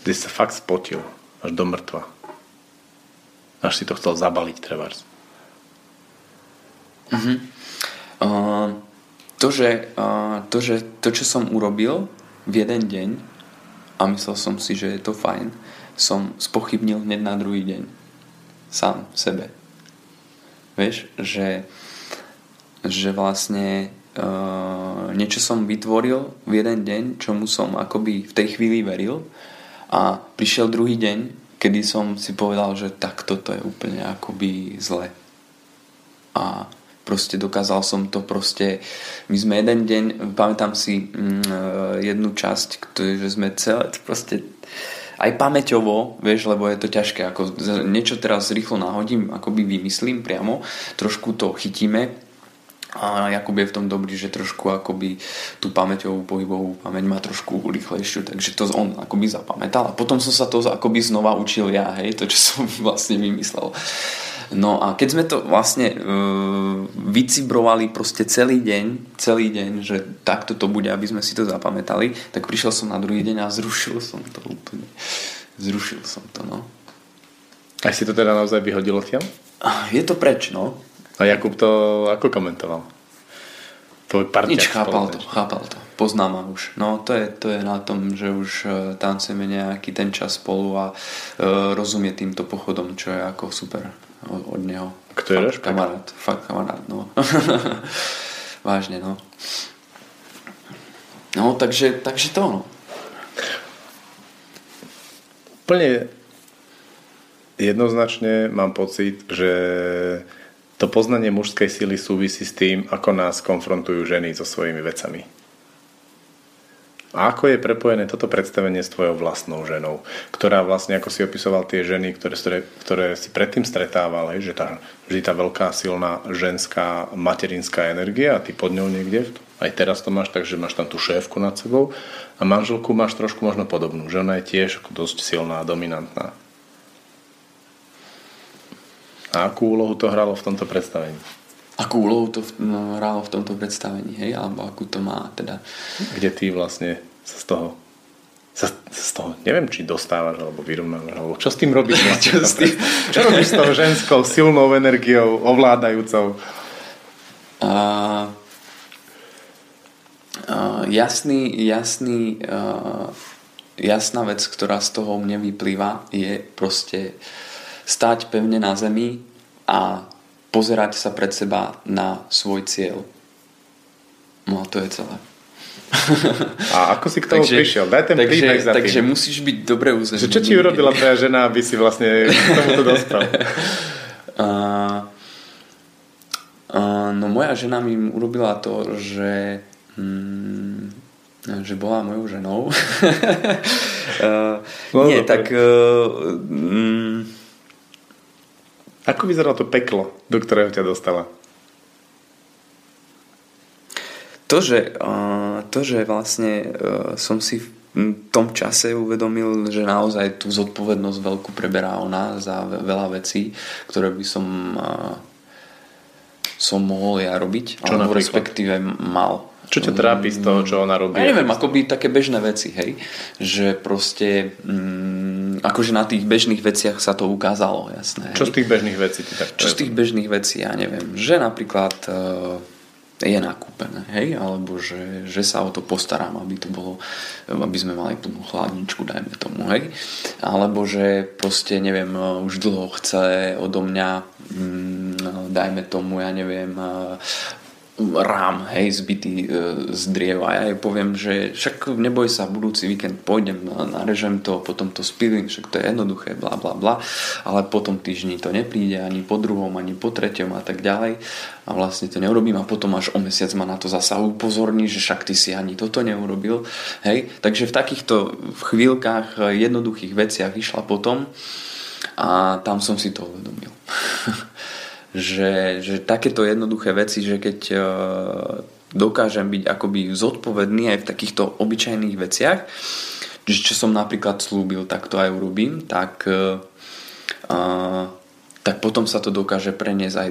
Kde si sa fakt spotil až do mŕtva. Až si to chcel zabaliť, trebárs. Uh-huh. Uh, to, že, uh, to, že to, čo som urobil v jeden deň a myslel som si, že je to fajn, som spochybnil hneď na druhý deň. Sám sebe. Vieš, že, že vlastne uh, niečo som vytvoril v jeden deň, čomu som akoby v tej chvíli veril. A prišiel druhý deň, kedy som si povedal, že tak toto je úplne akoby zle. A proste dokázal som to proste... My sme jeden deň, pamätám si mm, jednu časť, ktoré, že sme celé proste... Aj pamäťovo, vieš, lebo je to ťažké. Ako niečo teraz rýchlo náhodím, akoby vymyslím priamo. Trošku to chytíme. A Jakub je v tom dobrý, že trošku akoby tú pamäťovú pohybovú pamäť má trošku rýchlejšiu, takže to on akoby zapamätal a potom som sa to akoby znova učil ja, hej, to čo som vlastne vymyslel. No a keď sme to vlastne e, vycibrovali proste celý deň, celý deň, že takto to bude, aby sme si to zapamätali, tak prišiel som na druhý deň a zrušil som to úplne. Zrušil som to, no. A si to teda naozaj vyhodilo tiam? Je to preč, no. A Jakub to ako komentoval? Tvoj parťák. Nič, chápal to, chápal to. Poznám ma už. No to je, to je na tom, že už tancujeme nejaký ten čas spolu a e, rozumie týmto pochodom, čo je ako super od neho. Kto je rešpekt? Kamarát, fakt kamarát, no. Vážne, no. No, takže, takže to, no. Úplne jednoznačne mám pocit, že to poznanie mužskej síly súvisí s tým, ako nás konfrontujú ženy so svojimi vecami. A ako je prepojené toto predstavenie s tvojou vlastnou ženou, ktorá vlastne, ako si opisoval tie ženy, ktoré, ktoré si predtým stretával, hej, že tá, vždy tá veľká, silná ženská, materinská energia a ty pod ňou niekde, aj teraz to máš, takže máš tam tú šéfku nad sebou a manželku máš trošku možno podobnú, že ona je tiež dosť silná a dominantná. A akú úlohu to hralo v tomto predstavení? Akú úlohu to v, no, hralo v tomto predstavení, hej? Alebo akú to má, teda? Kde ty vlastne sa z toho, sa, sa z toho neviem, či dostávaš, alebo vyrovnávaš, alebo čo s tým robíš? Vlastne, čo, s tým? čo robíš s tou ženskou, silnou energiou, ovládajúcou? Uh, uh, jasný, jasný, uh, jasná vec, ktorá z toho mne vyplýva, je proste stáť pevne na zemi a pozerať sa pred seba na svoj cieľ. No to je celé. A ako si k tomu takže, prišiel? Daj ten takže, príbeh za tým. Takže musíš byť dobre uzemnený. Čo ti urobila tvoja žena, aby si vlastne k tomuto dostal? Uh, uh, no moja žena mi urobila to, že um, že bola mojou ženou. uh, no, nie, dobre. tak uh, um, Ako vyzeralo to peklo, do ktorého ťa dostala? To, že, to, že vlastne som si v tom čase uvedomil, že naozaj tú zodpovednosť veľkú preberá ona za veľa vecí, ktoré by som, som mohol ja robiť. Čo alebo respektíve mal. Čo ťa trápi z toho, čo ona robí? Ja neviem, akoby také bežné veci, hej. Že proste, mm, akože na tých bežných veciach sa to ukázalo, jasné. Hej? Čo z tých bežných vecí? Ty tak čo z tých bežných vecí, ja neviem. Že napríklad e, je nakúpené, hej. Alebo že, že sa o to postarám, aby to bolo, aby sme mali plnú chladničku, dajme tomu, hej. Alebo že proste, neviem, už dlho chce odo mňa, mm, dajme tomu, ja neviem, rám, hej, zbytý e, z drieva. Ja jej poviem, že však neboj sa, budúci víkend pôjdem, narežem to, potom to spilím, však to je jednoduché, bla bla bla, ale potom týždni to nepríde, ani po druhom, ani po treťom a tak ďalej a vlastne to neurobím a potom až o mesiac ma na to zasa upozorní, že však ty si ani toto neurobil, hej, takže v takýchto chvíľkach, jednoduchých veciach išla potom a tam som si to uvedomil. Že, že takéto jednoduché veci, že keď e, dokážem byť akoby zodpovedný aj v takýchto obyčajných veciach, že čo som napríklad slúbil, tak to aj urobím, tak e, tak potom sa to dokáže preniesť aj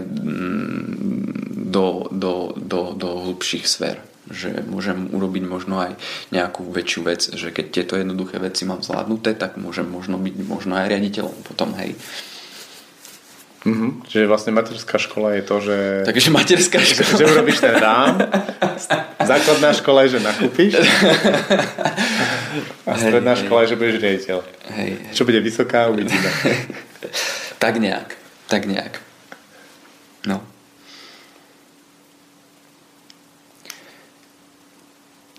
do, do, do, do hlbších sfér. Že môžem urobiť možno aj nejakú väčšiu vec, že keď tieto jednoduché veci mám zvládnuté, tak môžem možno byť možno aj riaditeľom potom, hej. Mm-hmm. Čiže vlastne materská škola je to, že... Takže materská škola. Že urobíš ten rám, základná škola je, že nakúpiš a stredná hej, škola je, že budeš riaditeľ. Hej, hej. Čo bude vysoká, uvidíme. Tak nejak, tak nejak. No.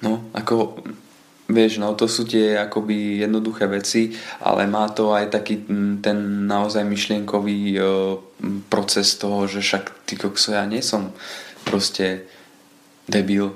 No, ako... Vieš, no to sú tie akoby jednoduché veci, ale má to aj taký ten naozaj myšlienkový e, proces toho, že však ty kokso, ja nie som proste debil.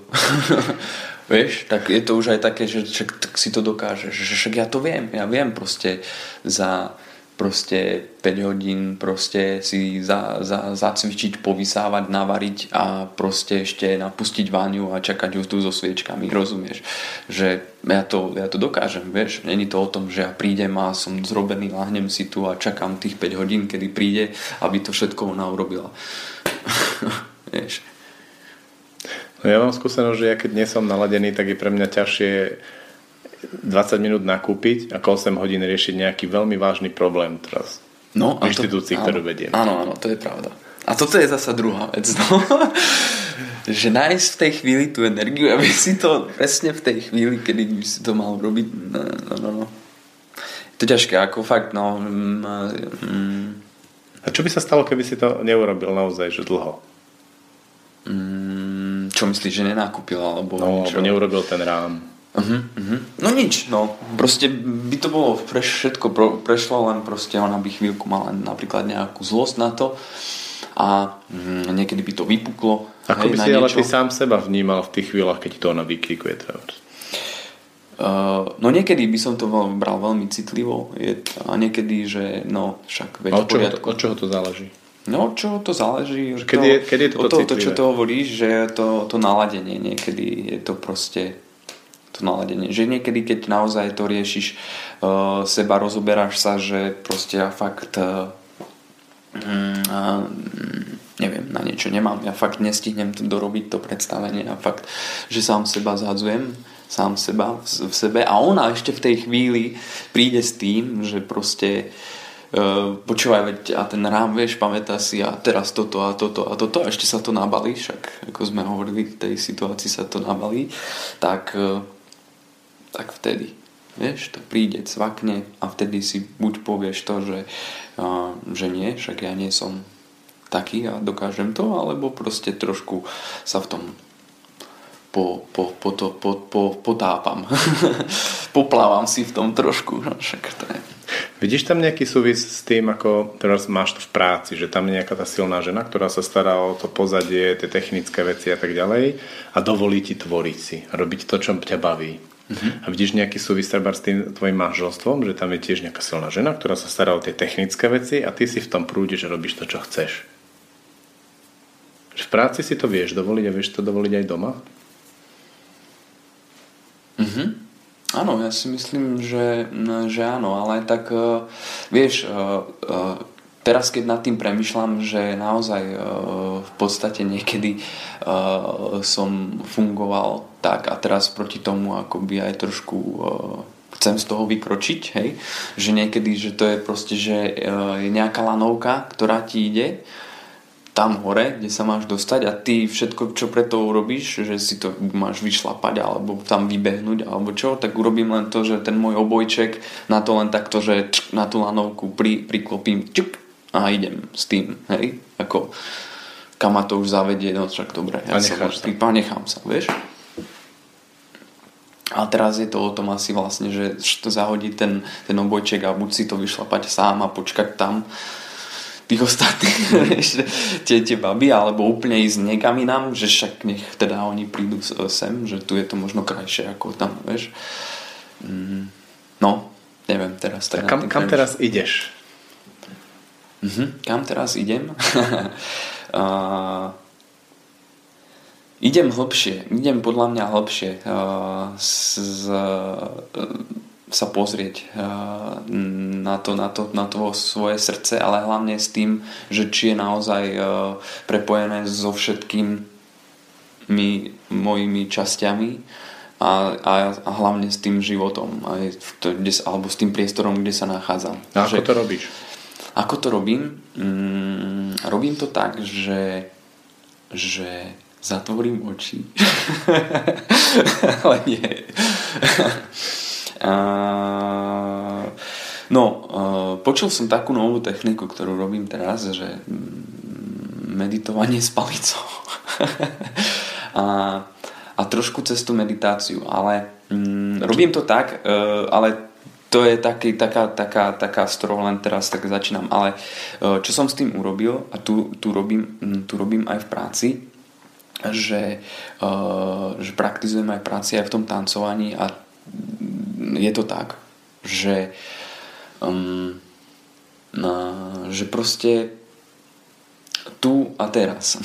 Vieš, tak je to už aj také, že však tak si to dokážeš, že však ja to viem, ja viem proste za proste päť hodín proste si za, za, zacvičiť, povysávať, navariť a proste ešte napustiť váňu a čakať ju tu so sviečkami, rozumieš? Že ja to, ja to dokážem, vieš? Není to o tom, že ja prídem a som zrobený, láhnem si tu a čakám tých päť hodín, kedy príde, aby to všetko ona urobila. Vieš? No ja mám skúsenosť, že ja keď nie som naladený, tak je pre mňa ťažšie dvadsať minút nakúpiť a osem hodín riešiť nejaký veľmi vážny problém teraz no, v inštitúcii, to, ktorú vediem. Áno, áno, to je pravda. A toto je zasa druhá vec. No. Že nájsť v tej chvíli tú energiu, aby si to presne v tej chvíli, kedy by si to mal robiť. No, no, no. Je to ťažké, ako fakt, no... Mm, a čo by sa stalo, keby si to neurobil naozaj, že dlho? Mm, čo myslíš, že nenakúpil? Alebo no, alebo neurobil ten rám. Uh-huh, uh-huh. No nič, no proste by to bolo pre všetko pro, prešlo, len proste ona by chvíľku mala napríklad nejakú zlosť na to a mm, niekedy by to vypuklo. Ako hej, by si ale ty sám seba vnímal v tých chvíľach, keď to ona vykrikuje? Uh, no niekedy by som to bral veľmi citlivo je, a niekedy, že no však veď v poriadku. Od čoho to záleží? No, čo to záleží. Kedy je, kedy je to, to, to, čo to hovoríš, že to, to naladenie niekedy je to proste to naladenie. Že niekedy, keď naozaj to riešiš uh, seba, rozoberáš sa, že proste ja fakt uh, uh, neviem, na niečo nemám. Ja fakt nestihnem to dorobiť to predstavenie. Ja fakt, že sám seba zhadzujem, sám seba v, v sebe a ona ešte v tej chvíli príde s tým, že proste uh, počúvaj, a ten rám, vieš, pamätá si a teraz toto a toto a toto a ešte sa to nabalí, však ako sme hovorili, v tej situácii sa to nabalí, tak uh, tak vtedy, vieš, to príde, cvakne a vtedy si buď povieš to, že, uh, že nie, však ja nie som taký a dokážem to, alebo proste trošku sa v tom po, po, po to, po, po, potápam. Poplávam si v tom trošku. No, však to je. Vidíš tam nejaký súvis s tým, ako teraz máš to v práci, že tam je nejaká tá silná žena, ktorá sa stará o to pozadie, tie technické veci a tak ďalej a dovolí ti tvoriť si, robiť to, čo ťa baví. Uh-huh. A vidíš nejaký súvis s tým tvojim manželstvom, že tam je tiež nejaká silná žena, ktorá sa stará o tie technické veci a ty si v tom prúde, že robíš to, čo chceš. V práci si to vieš dovoliť a vieš to dovoliť aj doma? Uh-huh. Áno, ja si myslím, že, že áno, ale tak uh, vieš, uh, uh, teraz keď nad tým premyšľam, že naozaj uh, v podstate niekedy uh, som fungoval tak a teraz proti tomu akoby aj trošku uh, chcem z toho vykročiť, hej? Že niekedy, že to je proste, že uh, je nejaká lanovka, ktorá ti ide tam hore, kde sa máš dostať a ty všetko, čo pre to urobíš, že si to máš vyšlapať alebo tam vybehnúť alebo čo, tak urobím len to, že ten môj obojček na to len takto, že čk, na tú lanovku pri, priklopím čk, a idem s tým, hej, ako kam ma to už zavedie, no však dobre, ja sa prípa, nechám sa, vieš. A teraz je to o tom asi vlastne, že to zahodí ten, ten obojček a buď si to vyšlapať sám a počkať tam tých ostatných, vieš, tie, tie baby, alebo úplne ísť niekam inám, že však nech teda oni prídu sem, že tu je to možno krajšie ako tam, vieš. No, neviem teraz. Tak kam, kam teraz ideš? Uh-huh. Kam teraz idem? uh, idem hlbšie. Idem podľa mňa hlbšie. Uh, z, uh, sa pozrieť na to, na to, na to svoje srdce, ale hlavne s tým, že či je naozaj prepojené so všetkými mojimi časťami a, a, a hlavne s tým životom aj v to, kde, alebo s tým priestorom, kde sa nachádzam. A ako že, to robíš? Ako to robím? Mm, robím to tak, že, že zatvorím oči. Ale nie. Uh, no, uh, počul som takú novú techniku, ktorú robím teraz, že meditovanie s palicou. a, a trošku cez tú meditáciu, ale um, robím to tak, uh, ale to je taký, taká, taká, taká storou len teraz, tak začínam. Ale uh, čo som s tým urobil a tu, tu, robím, tu robím aj v práci, že, uh, že praktizujem aj v práci, aj v tom tancovaní a je to tak, že um, na, že proste tu a teraz.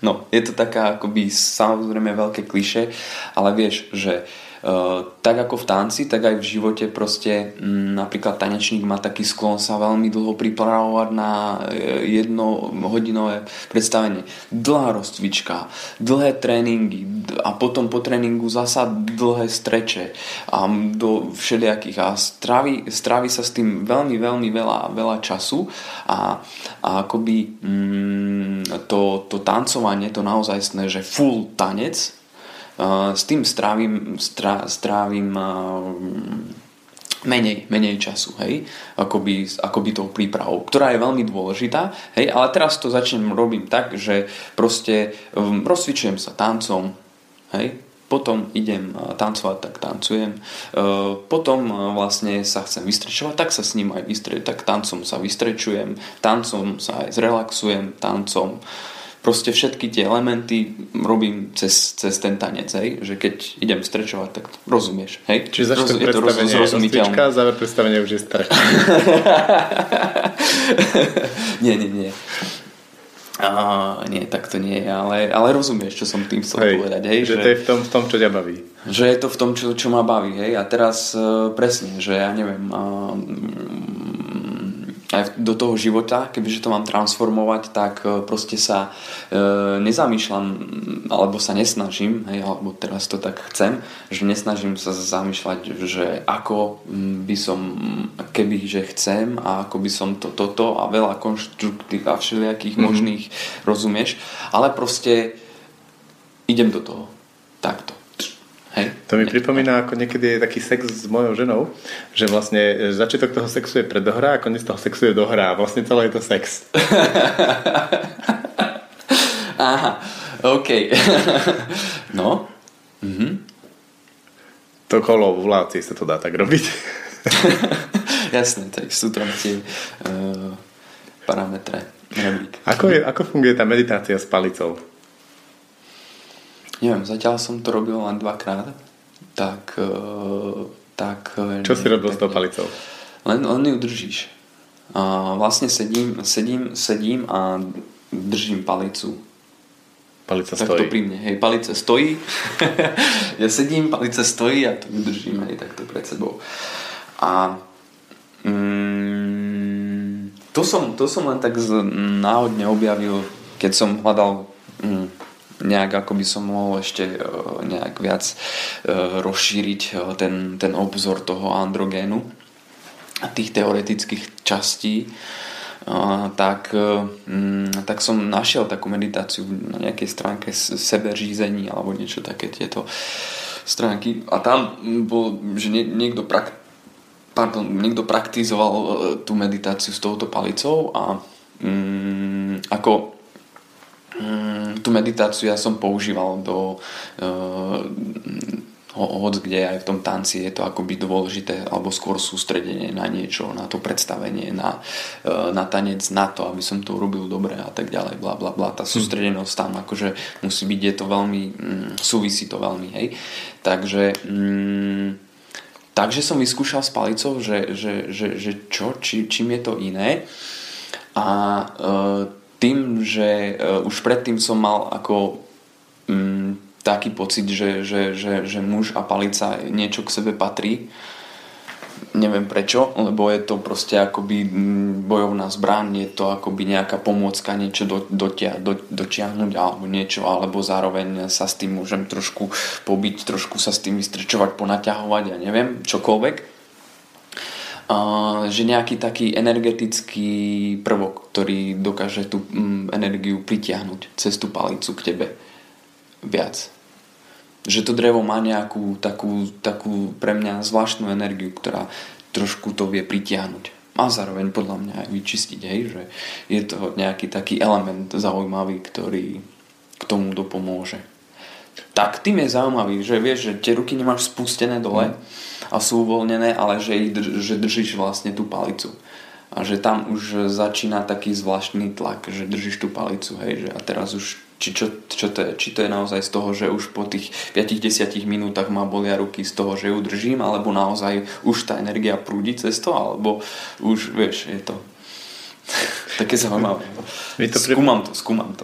No, je to taká akoby samozrejme veľké klišé, ale vieš, že uh, tak ako v tanci, tak aj v živote proste um, napríklad tanečník má taký sklon sa veľmi dlho pripravovať na uh, jednohodinové predstavenie. Dlhá rozcvička, dlhé tréningy, a potom po tréningu zasa dlhé streče a do všelijakých a strávi, strávi sa s tým veľmi, veľmi veľa, veľa času a, a akoby mm, to, to tancovanie, to naozajstné, že full tanec uh, s tým strávim, strá, strávim uh, menej, menej času, hej, akoby, akoby tou prípravou, ktorá je veľmi dôležitá, hej, ale teraz to začnem robím tak, že proste um, rozcvičujem sa tancom. Hej. Potom idem tancovať, tak tancujem. E, potom vlastne sa chcem vystrečovať, tak sa s ním aj vystrečujem. Tak tancom sa vystrečujem, tancom sa aj zrelaxujem, tancom. Proste všetky tie elementy robím cez, cez ten tanec. Hej. Že keď idem strečovať, tak rozumieš. Hej. Čiže začne roz, predstavenie roz, rozcvička, záver predstavenia už je streč. nie, nie, nie. Aha, nie, tak to nie je, ale, ale rozumieš, čo som tým chcel hej, povedať. Hej, že, že to je v tom, v tom, čo ťa baví. Že je to v tom, čo, čo ma baví. Hej. A teraz e, presne, že ja neviem, a, aj do toho života, kebyže to mám transformovať, tak proste sa e, nezamýšľam, alebo sa nesnažím, hej, alebo teraz to tak chcem, že nesnažím sa zamýšľať, že ako by som, keby, že chcem a ako by som to, toto a veľa konštruktív a všelijakých mm-hmm. možných, rozumieš, ale proste idem do toho, takto. Hej. To mi pripomína, ako niekedy je taký sex s mojou ženou, že vlastne začiatok toho sexu je predohra a koniec toho sexu je dohra. Vlastne celé je to sex. Aha, OK. No. Mhm. To kolo v vláci sa to dá tak robiť. Jasné, tak sú tam tie uh, parametre. Ako, je, ako funguje tá meditácia s palicou? Neviem, zatiaľ som to robil len dvakrát. Tak, tak... Čo si robil tak, s tou palicou? Len, len ju držíš. A vlastne sedím, sedím, sedím a držím palicu. Palica tak stojí. Tak to pri mne. Hej, palica stojí. Ja sedím, palica stojí a to ju držím, hej, takto pred sebou. A... Mm, to, som, to som len tak z, náhodne objavil, keď som hľadal... Mm, nejak ako by som mohol ešte nejak viac rozšíriť ten, ten obzor toho androgénu a tých teoretických častí, tak, tak som našiel takú meditáciu na nejakej stránke sebeřízení alebo niečo také tieto stránky a tam bol, že niekto prak, pardon, niekto praktizoval tú meditáciu s touto palicou a mm, ako tú meditáciu ja som používal do uh, hoc kde aj v tom tanci je to akoby dôležité alebo skôr sústredenie na niečo, na to predstavenie, na, uh, na tanec, na to, aby som to urobil dobre a tak ďalej, bla bla bla, tá sústredenosť tam akože musí byť, je to veľmi um, súvisí to veľmi, hej, takže um, takže som vyskúšal s palicou, že, že, že, že čo, či, čím je to iné a uh, tým, že uh, už predtým som mal ako um, taký pocit, že, že, že, že muž a palica niečo k sebe patrí neviem prečo, lebo je to proste akoby bojovná zbraň, je to akoby nejaká pomôcka niečo do, dotia, do, dotiahnuť alebo niečo, alebo zároveň sa s tým môžem trošku pobiť, trošku sa s tým vystrčovať, ponaťahovať, ja neviem, čokoľvek. Uh, že nejaký taký energetický prvok, ktorý dokáže tú mm, energiu pritiahnuť cez tú palicu k tebe viac. Že to drevo má nejakú takú, takú pre mňa zvláštnu energiu, ktorá trošku to vie pritiahnuť. A zároveň podľa mňa aj vyčistiť, hej, že je to nejaký taký element zaujímavý, ktorý k tomu dopomôže. Tak tým je zaujímavý, že vieš, že tie ruky nemáš spustené dole a sú uvoľnené, ale že, drž, že držíš vlastne tú palicu. A že tam už začína taký zvláštny tlak, že držíš tú palicu, hej, že a teraz už či, čo, čo to je, či to je naozaj z toho, že už po tých päť až desať minútach ma bolia ruky z toho, že ju držím, alebo naozaj už tá energia prúdi cez to, alebo už, vieš, je to také zaujímavé. To skúmam to, skúmam to.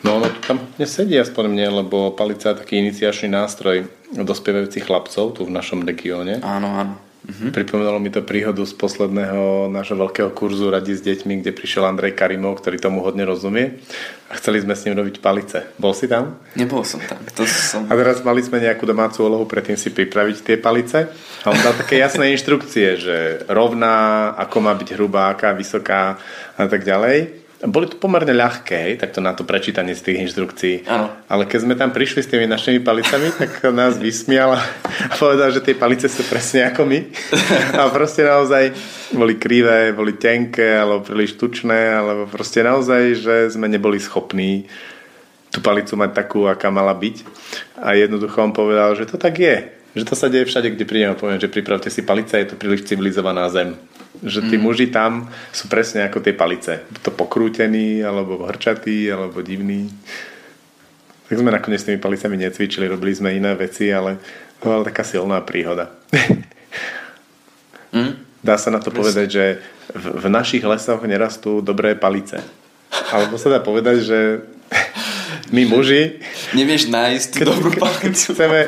No, no tam nesedí aspoň mne, lebo palica je taký iniciačný nástroj dospievajúcich chlapcov tu v našom regióne. Áno, áno. Mhm. Pripomínalo mi to príhodu z posledného nášho veľkého kurzu Radi s deťmi, kde prišiel Andrej Karimov, ktorý tomu hodne rozumie. A chceli sme s ním robiť palice. Bol si tam? Nebol som tam. To som... A teraz mali sme nejakú domácu úlohu predtým si pripraviť tie palice. A on dal také jasné inštrukcie, že rovná, ako má byť hrubá, aká vysoká a tak ďalej. Boli to pomerne ľahké, takto na to prečítanie z tých inštrukcií. Ano. Ale keď sme tam prišli s tými našimi palicami, tak nás vysmial a povedal, že tie palice sú presne ako my. A proste naozaj boli krivé, boli tenké, alebo príliš tučné, alebo proste naozaj, že sme neboli schopní tú palicu mať takú, aká mala byť. A jednoducho on povedal, že to tak je. Že to sa deje všade, kde prídem a poviem, že pripravte si palice, je to príliš civilizovaná zem. Že tí mm. muži tam sú presne ako tie palice. To pokrútení, alebo hrčatí, alebo divní. Tak sme nakoniec s tými palicami necvičili, robili sme iné veci, ale to bola taká silná príhoda. Mm. Dá sa na to presne povedať, že v, v našich lesoch nerastú dobré palice. Alebo sa dá povedať, že my muži... Nevieš nájsť keď, dobrú palicu. Keď chceme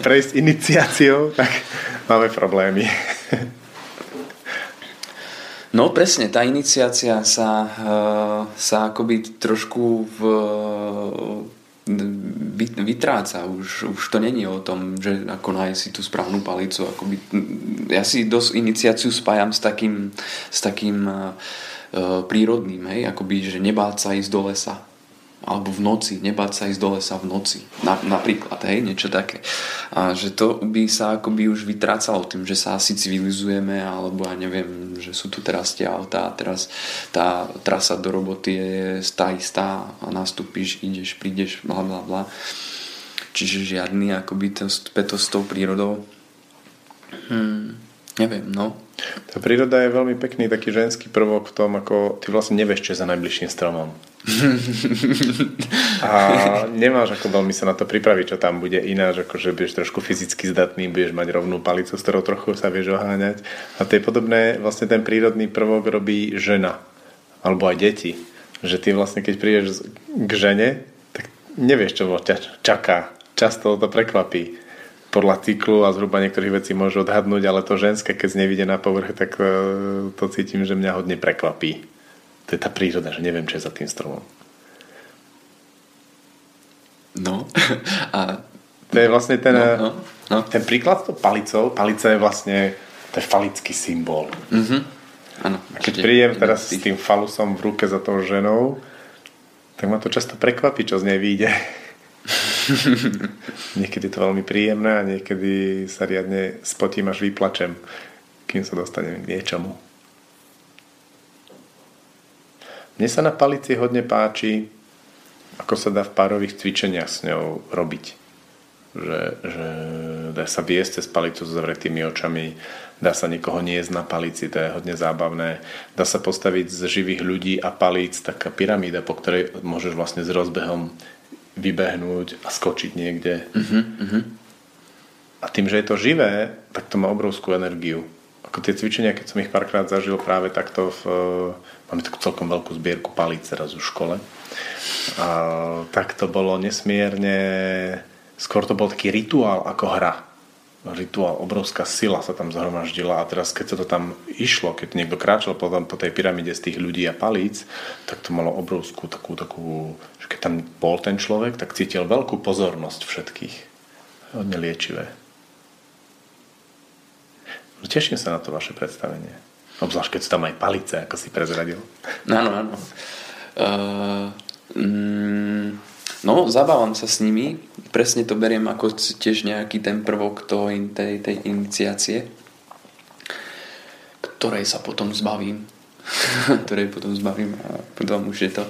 prejsť iniciáciou, tak máme problémy. No presne, tá iniciácia sa, sa akoby trošku v, vytráca. Už, už to není o tom, že ako nájsť si tú správnu palicu. Akoby, ja si dosť iniciáciu spájam s takým, s takým uh, prírodným, hej? Akoby, že nebáť sa ísť do lesa. Alebo v noci, nebáť sa ísť do lesa v noci. Na, napríklad, hej, niečo také. A že to by sa akoby už vytrácalo tým, že sa asi civilizujeme, alebo ja neviem, že sú tu teraz tie autá, teraz tá trasa do roboty je tá istá a nastúpiš, ideš, prídeš, bla bla bla. Čiže žiadny akoby to spätosť s tou prírodou. Hmm, neviem, no. Tá príroda je veľmi pekný taký ženský prvok v tom, ako ty vlastne nevieš, čo je za najbližším stromom. A nemáš ako veľmi sa na to pripraviť, čo tam bude, ináč akože budeš trošku fyzicky zdatný, budeš mať rovnú palicu, s ktorou trochu sa vieš oháňať. A to je podobné, vlastne ten prírodný prvok robí žena alebo aj deti, že ty vlastne keď prídeš k žene, tak nevieš, čo ťa čaká, často to prekvapí podľa cyklu a zhruba niektorých vecí môžu odhadnúť, ale to ženské, keď nevidie na povrch, tak to cítim, že mňa hodne prekvapí. To je tá príroda, že neviem, čo je za tým stromom. No. A... To je vlastne ten, no, no, no. ten príklad s tou palicou. Palica je vlastne to je falický symbol. Mm-hmm. Ano, a keď prídem teraz s tým falusom v ruke za tou ženou, tak ma to často prekvapí, čo z nej vyjde. Niekedy je to veľmi príjemné a niekedy sa riadne spotím až vyplačem, kým sa dostanem k niečomu. Mne sa na palici hodne páči, ako sa dá v párových cvičeniach s ňou robiť, že, že dá sa viesť cez palicu so zavretými očami, dá sa niekoho niesť na palici, to je hodne zábavné, dá sa postaviť z živých ľudí a palíc taká pyramída, po ktorej môžeš vlastne s rozbehom vybehnúť a skočiť niekde. Uh-huh, uh-huh. A tým, že je to živé, tak to má obrovskú energiu. Ako tie cvičenia, keď som ich párkrát zažil práve takto v, máme takú celkom veľkú zbierku palíc teraz už v škole a tak to bolo nesmierne skôr to bol taký rituál ako hra, rituál, obrovská sila sa tam zhromaždila a teraz keď sa to tam išlo, keď niekto kráčal po, tam, po tej pyramíde z tých ľudí a palíc, tak to malo obrovskú takú, takú, že keď tam bol ten človek, tak cítil veľkú pozornosť všetkých. Hodne liečivé. No, teším sa na to vaše predstavenie. Obzvlášť, keď sú tam aj palice, ako si prezradil. Áno, áno. Uh, mm... No, zabávam sa s nimi. Presne to beriem ako tiež nejaký ten prvok toho, tej, tej iniciácie, ktorej sa potom zbavím. ktorej potom zbavím a potom už je to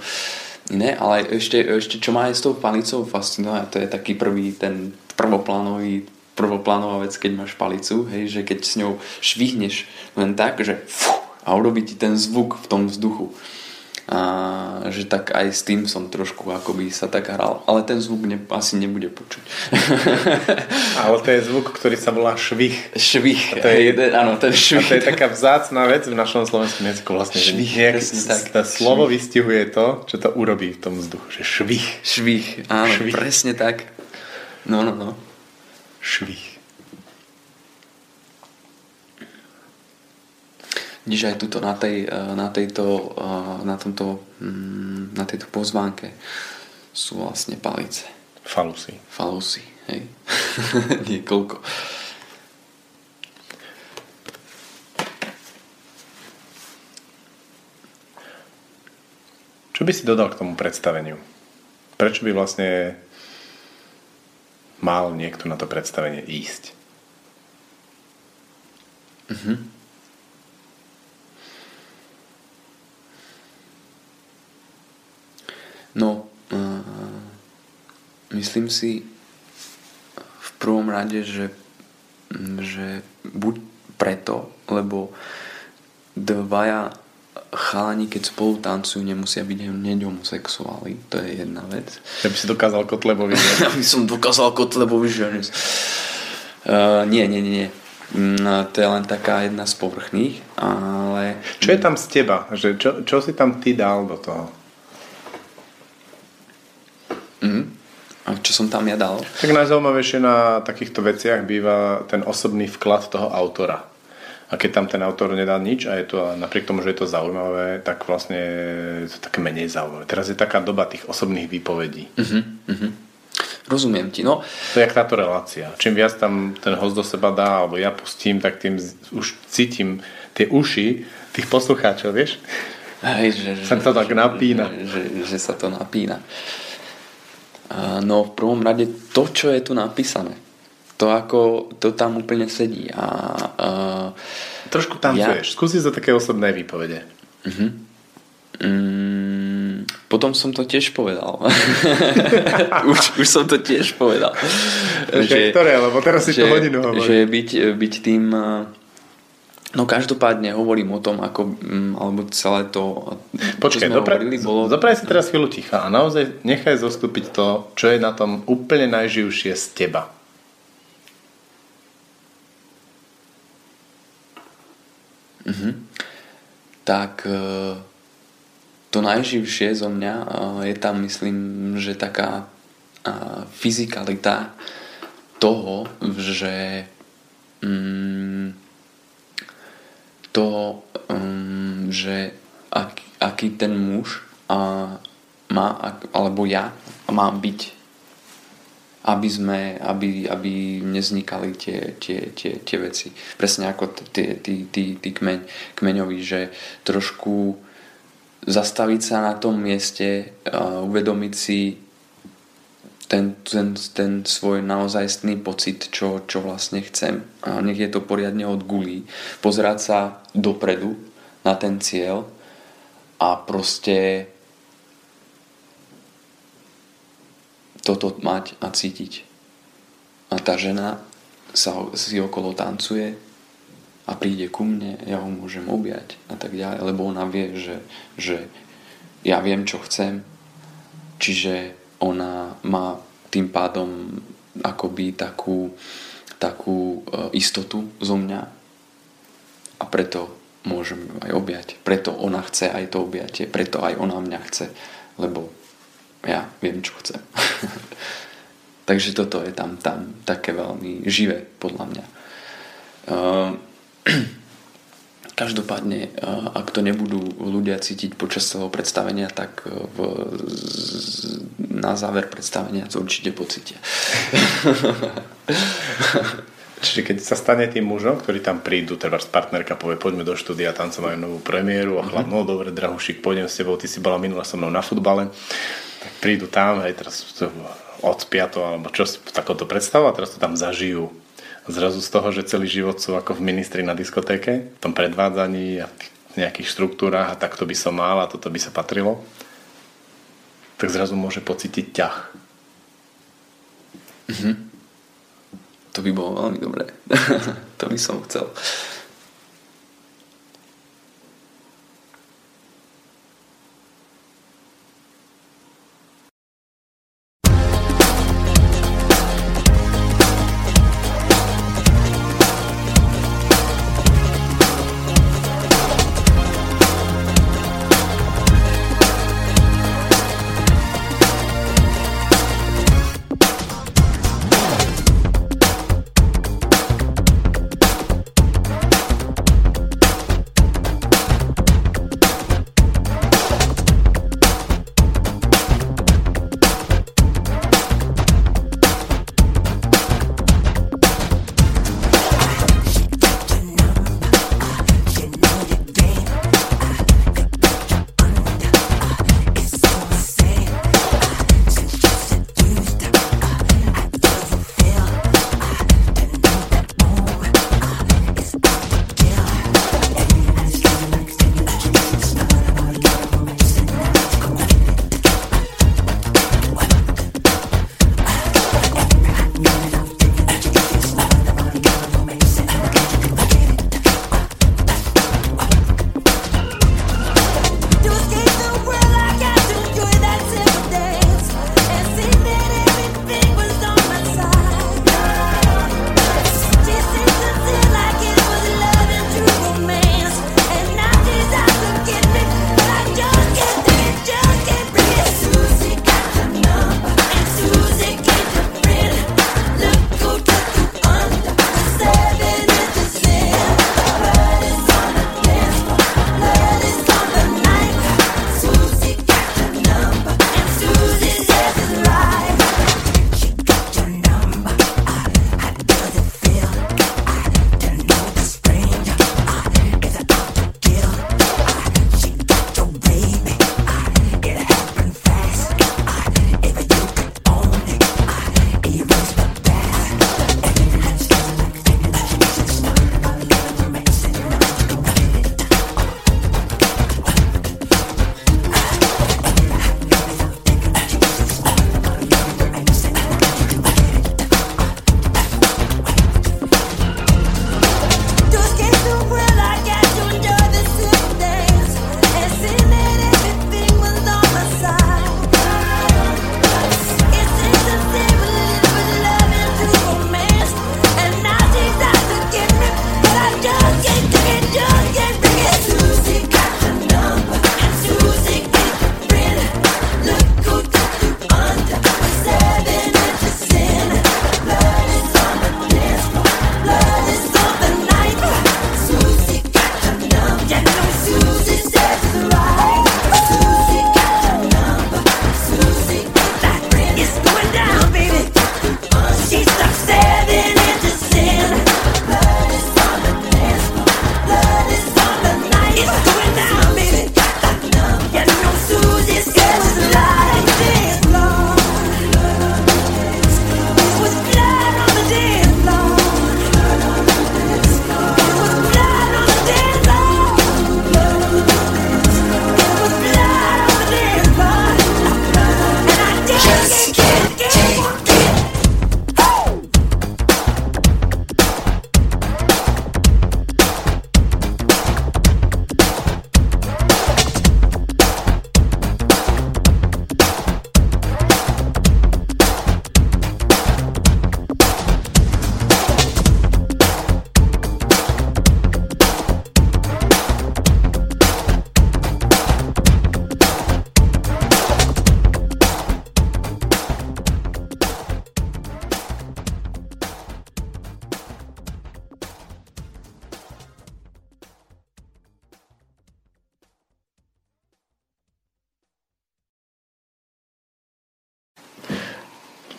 iné. Ale ešte, ešte čo má aj s tou palicou fascinuje, to je taký prvý ten prvoplánový prvoplánová vec, keď máš palicu, hej, že keď s ňou švihneš len tak, že fú, a urobí ti ten zvuk v tom vzduchu. A že tak aj s tým som trošku akoby sa tak hral, ale ten zvuk ne, asi nebude počuť. Ale to je zvuk, ktorý sa volá švih. Švih, a to je, je, áno, ten švih. A to je taká vzácna vec v našom slovenskom jazyku vlastne, švih, že nejak tak, tá slovo švih vystihuje to, čo to urobí v tom vzduchu, že švih. Švih, áno, švih. Presne tak. No, no, no. Švih. Vidíš aj tuto na, tej, na, tejto, na, tomto, na tejto pozvánke sú vlastne palice. Falusy. Falusy, hej. Niekoľko. Čo by si dodal k tomu predstaveniu? Prečo by vlastne mal niekto na to predstavenie ísť? Mhm. No, uh, myslím si v prvom rade, že, že buď preto, lebo dvaja chalani, keď spolu tancujú, nemusia byť hneď homosexuáli. To je jedna vec. Ja by si dokázal Kotlebovi. Ja by som dokázal Kotlebovi, že uh, nie, nie, nie. No, to je len taká jedna z povrchných, ale... Čo je tam z teba? Že čo, čo si tam ty dal do toho? Mm. A čo som tam ja dal? Tak najzaujímavejšie na takýchto veciach býva ten osobný vklad toho autora. A keď tam ten autor nedá nič a je to, napriek tomu, že je to zaujímavé, tak vlastne je to také menej zaujímavé. Teraz je taká doba tých osobných výpovedí. Uh-huh, uh-huh. Rozumiem ti. No. To je jak táto relácia. Čím viac tam ten host do seba dá, alebo ja pustím, tak tým už cítim tie uši tých poslucháčov, vieš? Hej, že, že, to tak napína. Že, že, že sa to napína. No v prvom rade to, čo je tu napísané, to ako to tam úplne sedí a, a trošku tancuješ, ja... skúsi za také osobné výpovede. Uh-huh. Mm, potom som to tiež povedal. už, už som to tiež povedal. že, ktoré, lebo teraz si že, to hodinu hovorí. Že byť, byť tým, no každopádne hovorím o tom, ako, alebo celé to... Počkaj, dopra- bolo... dopraj si teraz chvíľu ticha a naozaj nechaj zostúpiť to, čo je na tom úplne najživšie z teba. Mhm. Tak to najživšie zo mňa je tam, myslím, že taká fyzikalita toho, že... Mm, to, um, že ak, aký ten muž a, má, ak, alebo ja mám byť, aby sme, aby, aby nevznikali tie, tie, tie, tie veci. Presne ako tí, tí, tí, tí kmeň, kmeňoví, že trošku zastaviť sa na tom mieste, uh, uvedomiť si ten, ten, ten svoj naozajstný pocit, čo, čo vlastne chcem. A nech je to poriadne od gulí. Pozerať sa dopredu na ten cieľ a proste toto mať a cítiť. A tá žena sa si okolo tancuje a príde ku mne, ja ho môžem objať a tak ďalej, lebo ona vie, že, že ja viem, čo chcem. Čiže ona má tým pádom akoby takú, takú istotu zo mňa a preto môžem ju aj objať. Preto ona chce aj to objatie, preto aj ona mňa chce, lebo ja viem, čo chcem. Takže toto je tam, tam také veľmi živé, podľa mňa. Uh, každopádne, uh, ak to nebudú ľudia cítiť počas celého predstavenia, tak v, z, na záver predstavenia to určite pocítia. Čiže keď sa stane tým mužom, ktorí tam prídu, teda partnerka povie, poďme do štúdia, tam sa majú novú premiéru a chlap, no dobre, drahušik, pôjdem s tebou, ty si bola minula so mnou na futbale, tak prídu tam, hej, teraz odspia to, alebo čo, takoto predstavu, a teraz to tam zažijú. Zrazu z toho, že celý život sú ako v ministri na diskotéke, v tom predvádzaní a v nejakých štruktúrách, a takto by som mal a toto by sa patrilo, tak zrazu môže pocítiť ťah. Mhm. To by bolo veľmi dobré. To by som chcel.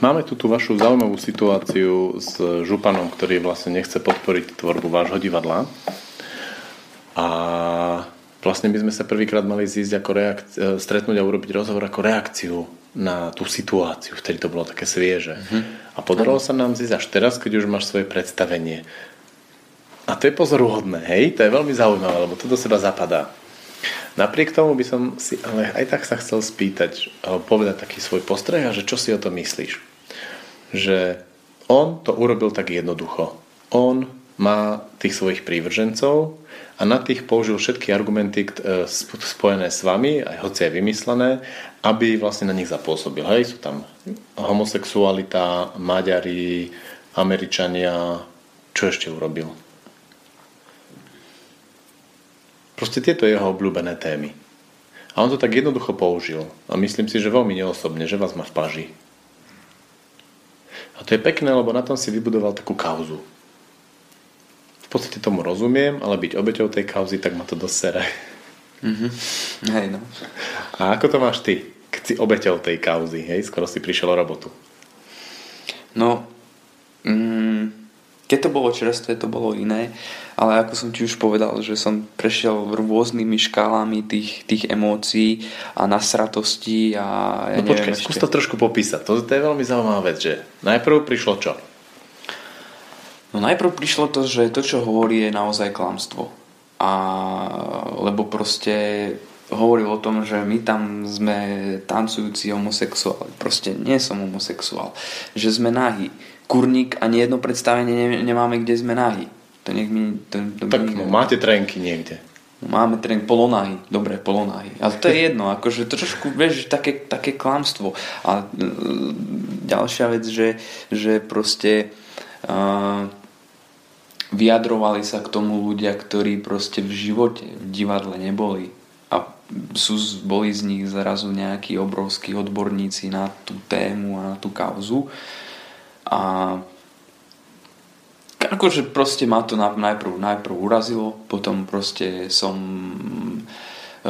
Máme tu tú vašu zaujímavú situáciu s županom, ktorý vlastne nechce podporiť tvorbu vášho divadla. A vlastne my sme sa prvýkrát mali zísť ako reakci- stretnúť a urobiť rozhovor ako reakciu na tú situáciu, vtedy to bolo také svieže. Mm-hmm. A podarilo sa nám zísť až teraz, keď už máš svoje predstavenie. A to je pozoruhodné, hej? To je veľmi zaujímavé, lebo to do seba zapadá. Napriek tomu by som si ale aj tak sa chcel spýtať, povedať taký svoj postreh a že čo si o to myslíš? Že on to urobil tak jednoducho. On má tých svojich prívržencov a na tých použil všetky argumenty spojené s vami, aj hoci je vymyslené, aby vlastne na nich zapôsobil. Hej, sú tam homosexualita, Maďari, Američania, čo ešte urobil? Proste tieto jeho obľúbené témy. A on to tak jednoducho použil. A myslím si, že veľmi neosobne, že vás má v paži. A to je pekné, lebo na tom si vybudoval takú kauzu. V podstate tomu rozumiem, ale byť obeťou tej kauzy, tak ma to dosť sere. Mm-hmm. Hej, no. A ako to máš ty, keď si obeťou tej kauzy? Hej, skoro si prišiel o robotu. No, mm... Keď to bolo čerstvé, to bolo iné, ale ako som ti už povedal, že som prešiel rôznymi škálami tých, tých emócií a nasratostí a ja no neviem počkaj, ešte. Skús to trošku popísať, to, to je veľmi zaujímavá vec, že najprv prišlo čo? No najprv prišlo to, že to, čo hovorí, je naozaj klamstvo. A, lebo proste hovoril o tom, že my tam sme tancujúci homosexuáli. Proste nie som homosexuál. Že sme nahí. Kurník, ani jedno predstavenie nemáme, kde sme nahy. To nech mi, to, to tak mi máte trenky niekde. Máme trenky, polonahy. Dobre, polonahy. Ale to je jedno, akože trošku, vieš, také, také klamstvo. A ďalšia vec, že, že proste uh, vyjadrovali sa k tomu ľudia, ktorí proste v živote, v divadle neboli. A sú, boli z nich zrazu nejakí obrovskí odborníci na tú tému a na tú kauzu. A akože proste ma to najprv, najprv urazilo, potom proste som e,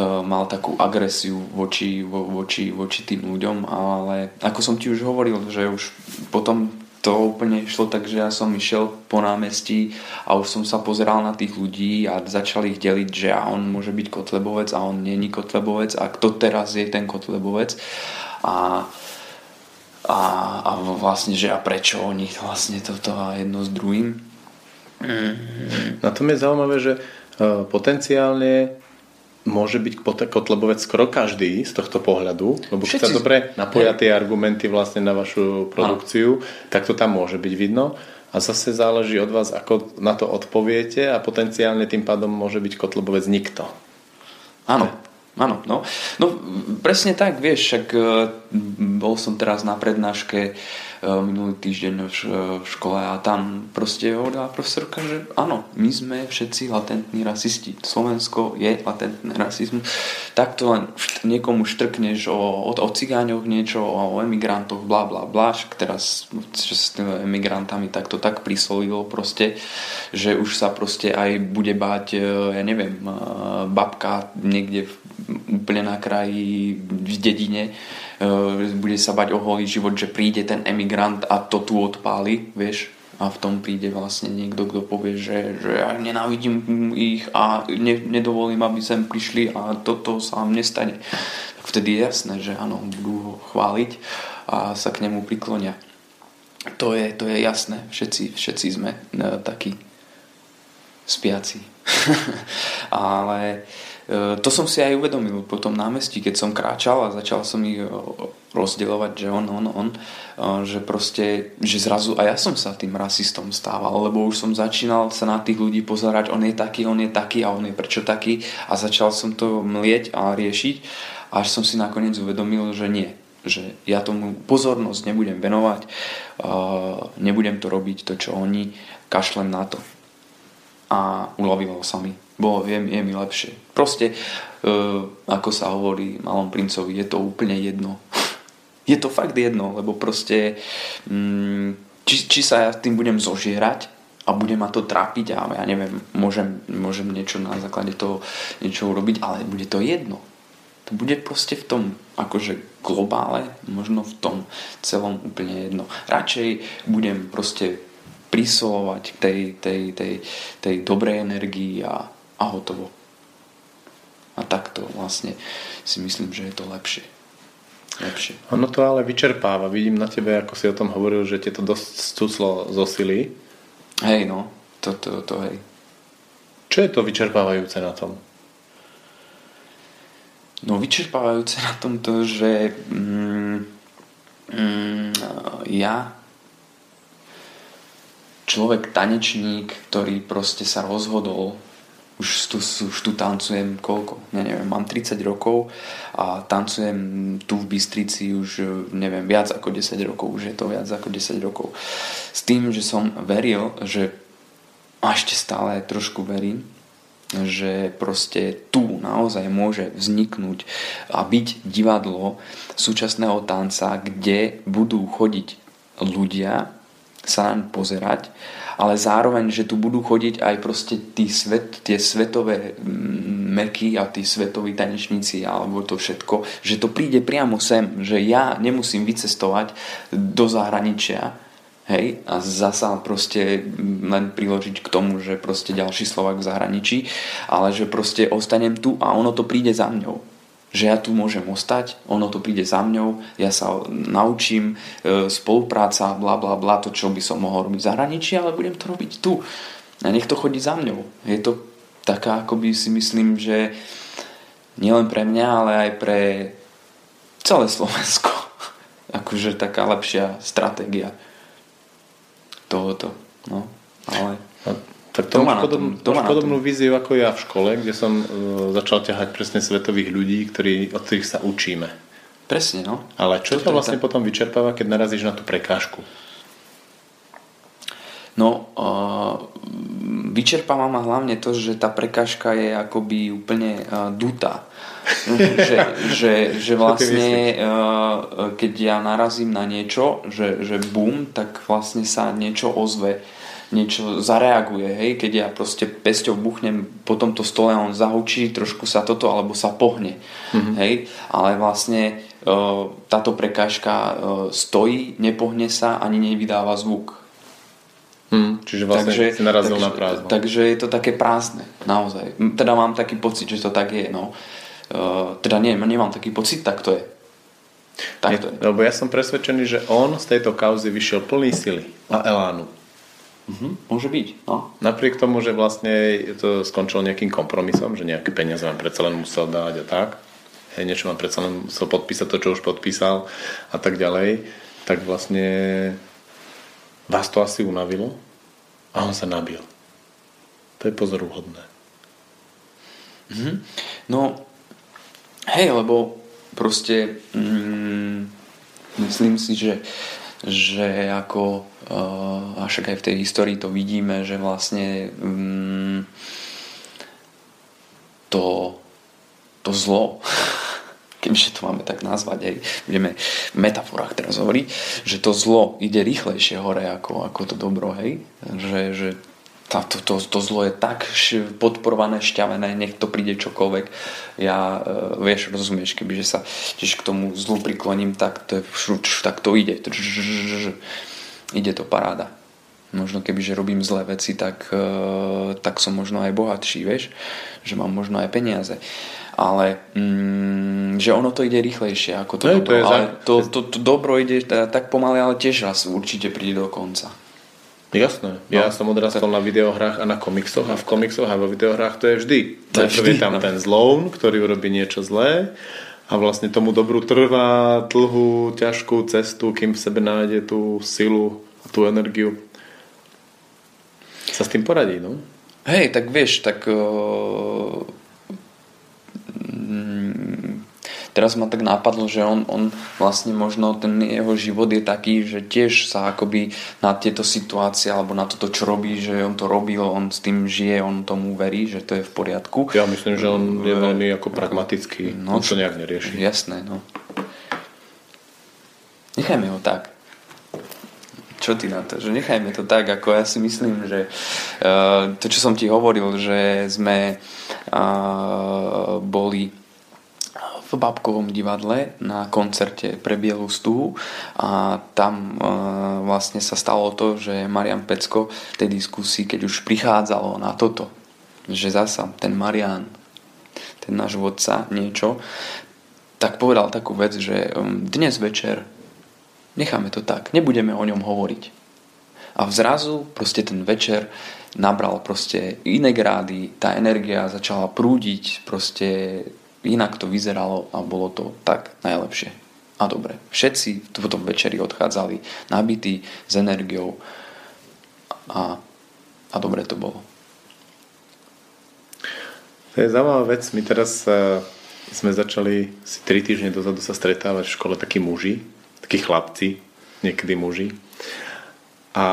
mal takú agresiu voči, vo, voči, voči tým ľuďom, ale ako som ti už hovoril, že už potom to úplne išlo, takže ja som išiel po námestí a už som sa pozeral na tých ľudí a začal ich deliť, že a on môže byť kotlebovec a on není kotlebovec a kto teraz je ten kotlebovec a A, a vlastne, že a prečo oni vlastne toto a jedno s druhým. Na tom je zaujímavé, že potenciálne môže byť kotlebovec skoro každý z tohto pohľadu, lebo keď sa dobre napoja tie argumenty vlastne na vašu produkciu, ano. Tak to tam môže byť vidno a zase záleží od vás, ako na to odpoviete a potenciálne tým pádom môže byť kotlebovec nikto. Áno. Áno, no. No presne tak, vieš, však bol som teraz na prednáške minulý týždeň v škole a tam proste hovorila profesorka, že áno, my sme všetci latentní rasisti. Slovensko je latentný rasizmus. Tak to len niekomu štrkneš o, o, o cigáňoch niečo, o emigrantoch, blá, blá, blá. Teraz s tými emigrantami tak to tak prisolilo proste, že už sa proste aj bude báť, ja neviem, babka niekde v úplne na kraji v dedine bude sa bať o holý život, že príde ten emigrant a to tu odpáli, vieš, a v tom príde vlastne niekto, kto povie, že, že ja nenávidím ich a ne, nedovolím, aby sem prišli a toto sa vám nestane, tak vtedy je jasné, že áno, budú ho chváliť a sa k nemu priklonia. To je, to je jasné, všetci, všetci sme ne, takí spiaci. Ale to som si aj uvedomil po tom námestí, keď som kráčal a začal som ich rozdielovať, že on, on, on, že proste, že zrazu a ja som sa tým rasistom stával, lebo už som začínal sa na tých ľudí pozerať, on je taký, on je taký a on je prečo taký a začal som to mlieť a riešiť, až som si nakoniec uvedomil, že nie, že ja tomu pozornosť nebudem venovať, nebudem to robiť, to čo oni, kašlem na to. A uľavilo sa mi. Bolo, je, je mi lepšie. Proste, e, ako sa hovorí Malom princovi, je to úplne jedno. Je to fakt jedno, lebo proste, mm, či, či sa ja tým budem zožierať a budem ma to trápiť a ja neviem, môžem, môžem niečo na základe toho niečo urobiť, ale bude to jedno. to bude proste v tom akože globále, možno v tom celom úplne jedno. Radšej budem proste prisolovať k tej, tej, tej, tej dobrej energii a, a hotovo. A takto vlastne si myslím, že je to lepšie. Lepšie. Ono to ale vyčerpáva. Vidím na tebe, ako si o tom hovoril, že ti to dosť stúclo zo sily. Hej, no. To, to, to, hej. Čo je to vyčerpávajúce na tom? No, vyčerpávajúce na tom to, že mm, mm, ja človek tanečník, ktorý proste sa rozhodol, už tu, už tu tancujem koľko? Ja neviem, mám tridsať rokov a tancujem tu v Bystrici už neviem, viac ako desať rokov. Už je to viac ako desať rokov. S tým, že som veril, že a ešte stále trošku verím, že proste tu naozaj môže vzniknúť a byť divadlo súčasného tanca, kde budú chodiť ľudia sa nám pozerať, ale zároveň, že tu budú chodiť aj proste tí svet, tie svetové meky a tí svetoví tanečníci alebo to všetko, že to príde priamo sem, že ja nemusím vycestovať do zahraničia, hej, a zasa proste len priložiť k tomu, že proste ďalší Slovák v zahraničí, ale že proste ostanem tu a ono to príde za mňou. Že ja tu môžem ostať, ono to príde za mňou, ja sa naučím, e, spolupráca, bla bla bla, to čo by som mohol robiť v zahraničí, ale budem to robiť tu. A nech to chodí za mňou. Je to taká, akoby si myslím, že nielen pre mňa, ale aj pre celé Slovensko. Akože taká lepšia stratégia tohoto. No, ale... Tak to, to máš podobn, to má podobnú víziu ako ja v škole, kde som e, začal ťahať presne svetových ľudí, ktorí, od ktorých sa učíme. Presne, no. Ale čo to vlastne tá... potom vyčerpáva, keď narazíš na tú prekážku? No, e, vyčerpáva ma hlavne to, že tá prekážka je akoby úplne e, dutá. že, že, že vlastne e, keď ja narazím na niečo, že, že bum, tak vlastne sa niečo ozve. Niečo zareaguje, hej, keď ja proste pesťou buchnem po tomto stole a on zahučí, trošku sa toto alebo sa pohne, mm-hmm. hej, ale vlastne e, táto prekážka e, stojí, nepohne sa ani nevydáva zvuk. Mm, čiže vlastne takže, si narazil takže, na prázdno. Takže je to také prázdne, naozaj. Teda mám taký pocit, že to tak je, no. E, teda nie, nemám taký pocit, tak to je. Tak nie, to je. Lebo ja som presvedčený, že on z tejto kauzy vyšiel plný sily a elánu. Uh-huh. Môže byť, no. Napriek tomu, že vlastne to skončilo nejakým kompromisom, že nejaké peniaze vám predsa len musel dať a tak, hej, niečo vám predsa len musel podpísať to, čo už podpísal a tak ďalej, tak vlastne vás to asi unavilo a on sa nabil. To je pozoruhodné. Uh-huh. No, hej, lebo proste mm, myslím si, že že ako a však aj v tej histórii to vidíme, že vlastne um, to to zlo, keďže to máme tak nazvať, aj budeme v metaforách teraz hovoriť, že to zlo ide rýchlejšie hore ako, ako to dobro, hej, že, že tá, to, to, to zlo je tak podporované, šťavené, nech to príde čokoľvek. Ja, e, vieš, rozumieš, kebyže sa tiež k tomu zlu prikloním, tak to, je, tak to ide. Ide to paráda. Možno kebyže robím zlé veci, tak, e, tak som možno aj bohatší, vieš, že mám možno aj peniaze. Ale mm, že ono to ide rýchlejšie ako to no, dobro. To ale to, to, to dobro ide tak pomaly, ale tiež raz určite príde do konca. Jasné. Ja no, som odrastol tak... na videohrách a na komiksoch a v komiksoch a vo videohrách to je vždy. To je vždy. Je tam no. ten zloun, ktorý urobí niečo zlé a vlastne tomu dobru trvá dlhú, ťažkú cestu, kým v sebe nájde tú silu a tú energiu. Sa s tým poradí, no? Hej, tak vieš, tak... Uh... Teraz ma tak nápadlo, že on, on vlastne možno ten jeho život je taký, že tiež sa akoby na tieto situácie alebo na toto, čo robí, že on to robil, on s tým žije, on tomu verí, že to je v poriadku. Ja myslím, že on je veľmi ako pragmatický, no, on to nejak nerieši. Jasné, no. Nechajme ho tak. Čo ty na to? Že nechajme to tak, ako ja si myslím, že uh, to, čo som ti hovoril, že sme uh, boli v Stobábkovom divadle na koncerte pre bielú stuhu a tam e, vlastne sa stalo to, že Marian Pecko v tej diskusii, keď už prichádzalo na toto, že zasa ten Marian, ten náš vodca, niečo, tak povedal takú vec, že dnes večer necháme to tak, nebudeme o ňom hovoriť. A vzrazu proste ten večer nabral proste iné grády, tá energia začala prúdiť, proste inak to vyzeralo a bolo to tak najlepšie. A dobre, všetci v tom večeri odchádzali nabití s energiou a, a dobre to bolo. To je zaujímavá vec. My teraz uh, sme začali si tri týždne dozadu sa stretávať v škole takí muži, takí chlapci, niekedy muži. A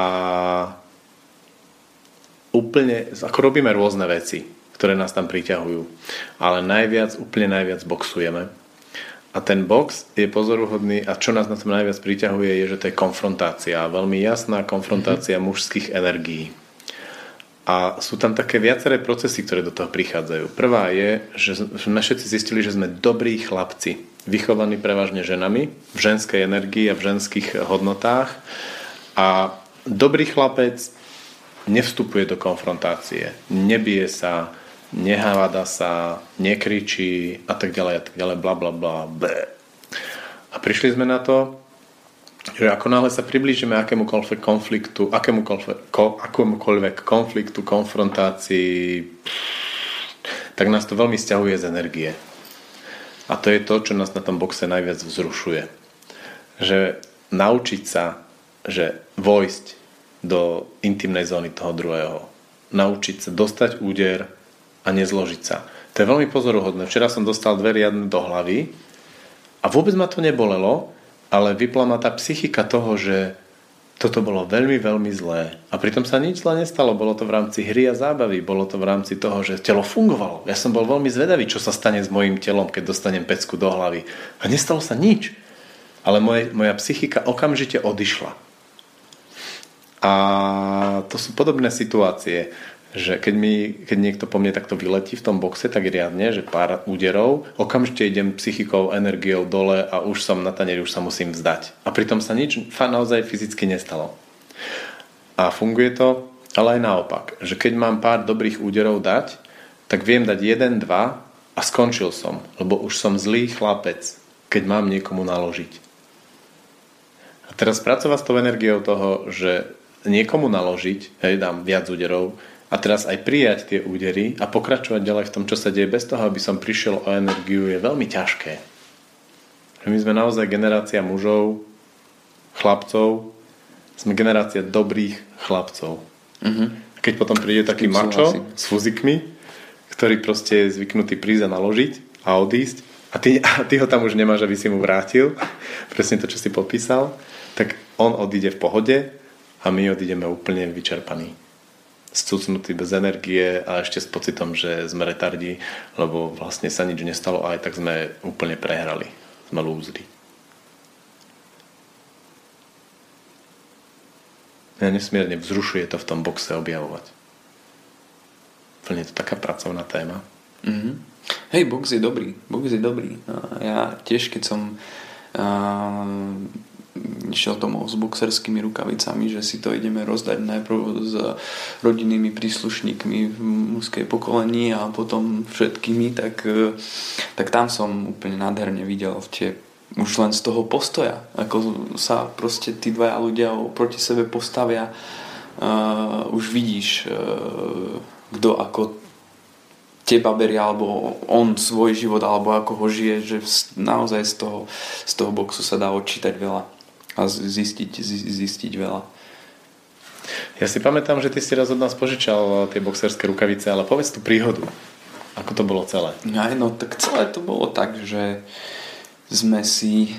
úplne, ako robíme rôzne veci, ktoré nás tam priťahujú. Ale najviac, úplne najviac boxujeme. A ten box je pozoruhodný a čo nás na tom najviac priťahuje je, že to je konfrontácia. Veľmi jasná konfrontácia mm-hmm. mužských energií. A sú tam také viaceré procesy, ktoré do toho prichádzajú. Prvá je, že sme všetci zistili, že sme dobrí chlapci. Vychovaní prevažne ženami, v ženskej energii a v ženských hodnotách. A dobrý chlapec nevstupuje do konfrontácie, nebije sa, nehávada sa, nekričí a tak ďalej a tak ďalej, bla bla bla. A prišli sme na to, že ako náhle sa priblížime akémukoľvek konfliktu, akémukoľvek, ko, akémukoľvek konfliktu, konfrontácii, tak nás to veľmi sťahuje z energie. A to je to, čo nás na tom boxe najviac vzrušuje. Že naučiť sa, že vojsť do intimnej zóny toho druhého. Naučiť sa dostať úder a nezložiť sa. To je veľmi pozoruhodné. Včera som dostal dve riadne do hlavy a vôbec ma to nebolelo, ale vypla ma tá psychika toho, že toto bolo veľmi, veľmi zlé. A pritom sa nič zle nestalo. Bolo to v rámci hry a zábavy. Bolo to v rámci toho, že telo fungovalo. Ja som bol veľmi zvedavý, čo sa stane s mojím telom, keď dostanem pecku do hlavy. A nestalo sa nič. Ale moje, moja psychika okamžite odišla. A to sú podobné situácie, že keď, mi, keď niekto po mne takto vyletí v tom boxe, tak riadne, že pár úderov, okamžite idem psychikou, energiou dole a už som na tanieri, už sa musím vzdať. A pritom sa nič naozaj fyzicky nestalo. A funguje to, ale aj naopak, že keď mám pár dobrých úderov dať, tak viem dať jeden, dva a skončil som, lebo už som zlý chlapec, keď mám niekomu naložiť. A teraz pracovať s tou energiou toho, že niekomu naložiť, hej, dám viac úderov a teraz aj prijať tie údery a pokračovať ďalej v tom, čo sa deje bez toho, aby som prišiel o energiu, je veľmi ťažké. My sme naozaj generácia mužov, chlapcov, sme generácia dobrých chlapcov. Mm-hmm. Keď potom príde taký mačo s fuzikmi, ktorý proste je zvyknutý prísť a naložiť a odísť a ty, a ty ho tam už nemáš, aby si mu vrátil, presne to, čo si popísal, tak on odíde v pohode a my odídeme úplne vyčerpaní. Scucnutí, bez energie a ešte s pocitom, že sme retardi, lebo vlastne sa nič nestalo a aj tak sme úplne prehrali. Sme lúzli. Ja nesmierne vzrušuje to v tom boxe objavovať. Úplne je to taká pracovná téma. Mm-hmm. Hej, box je dobrý. Box je dobrý. Ja tiež, keď som... Uh... išiel domov s boxerskými rukavicami, že si to ideme rozdať najprv s rodinnými príslušníkmi v mužskej pokolení a potom všetkými, tak, tak tam som úplne nádherne videl tie, už len z toho postoja, ako sa proste tí dvaja ľudia proti sebe postavia, uh, už vidíš, uh, kto ako teba berie, alebo on svoj život, alebo ako ho žije, že naozaj z toho, z toho boxu sa dá odčítať veľa a zistiť, zistiť veľa. Ja si pamätám, že ty si raz od nás požičal tie boxerské rukavice, ale povedz tú príhodu. Ako to bolo celé? Aj, no tak celé to bolo tak, že sme si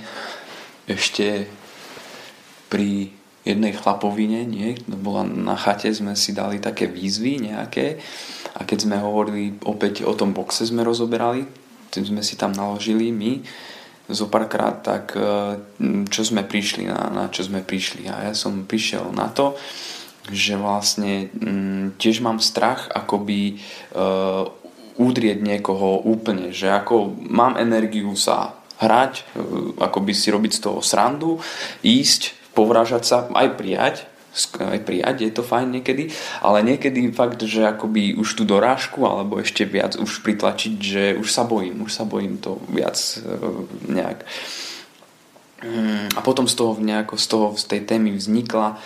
ešte pri jednej chlapovine, nie, bola na chate, sme si dali také výzvy nejaké a keď sme hovorili opäť o tom boxe, sme rozoberali, tým sme si tam naložili my zo párkrát, tak čo sme prišli na, na čo sme prišli a ja som prišiel na to, že vlastne m, tiež mám strach akoby e, udrieť niekoho úplne, že ako mám energiu sa hrať, akoby si robiť z toho srandu, ísť, povražať sa, aj prijať, aj prijať, je to fajn niekedy, ale niekedy fakt, že akoby už tú dorážku alebo ešte viac už pritlačiť, že už sa bojím, už sa bojím to viac nejak. A potom z toho, nejako, z toho z tej témy vznikla uh,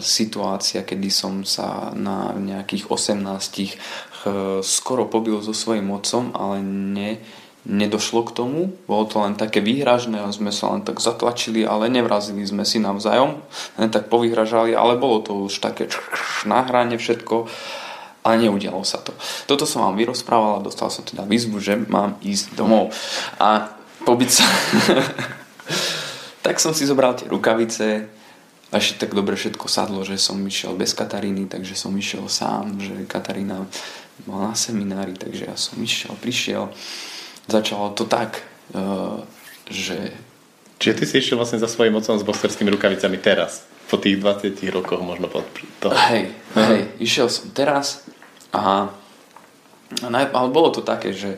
situácia, kedy som sa na nejakých osemnástich uh, skoro pobil so svojím otcom, ale ne, nedošlo k tomu. Bolo to len také výhražné, sme sa len tak zatlačili, ale nevrazili sme si navzájom, len tak povyhražali, ale bolo to už také na hrane všetko. Ale neudialo sa to. Toto som vám vyrozprával a dostal som teda výzvu, že mám ísť domov. A pobiť sa. Tak som si zobral tie rukavice a ešte tak dobre všetko sadlo, že som išiel bez Kataríny, takže som išiel sám, že Katarína bola na seminári, takže ja som išiel, prišiel. Začalo to tak, že... Čiže ty si išiel vlastne za svojím otcom s boxerskými rukavicami teraz, po tých dvadsiatich rokoch možno po to. Hej, hej, išiel som teraz a... Ale bolo to také, že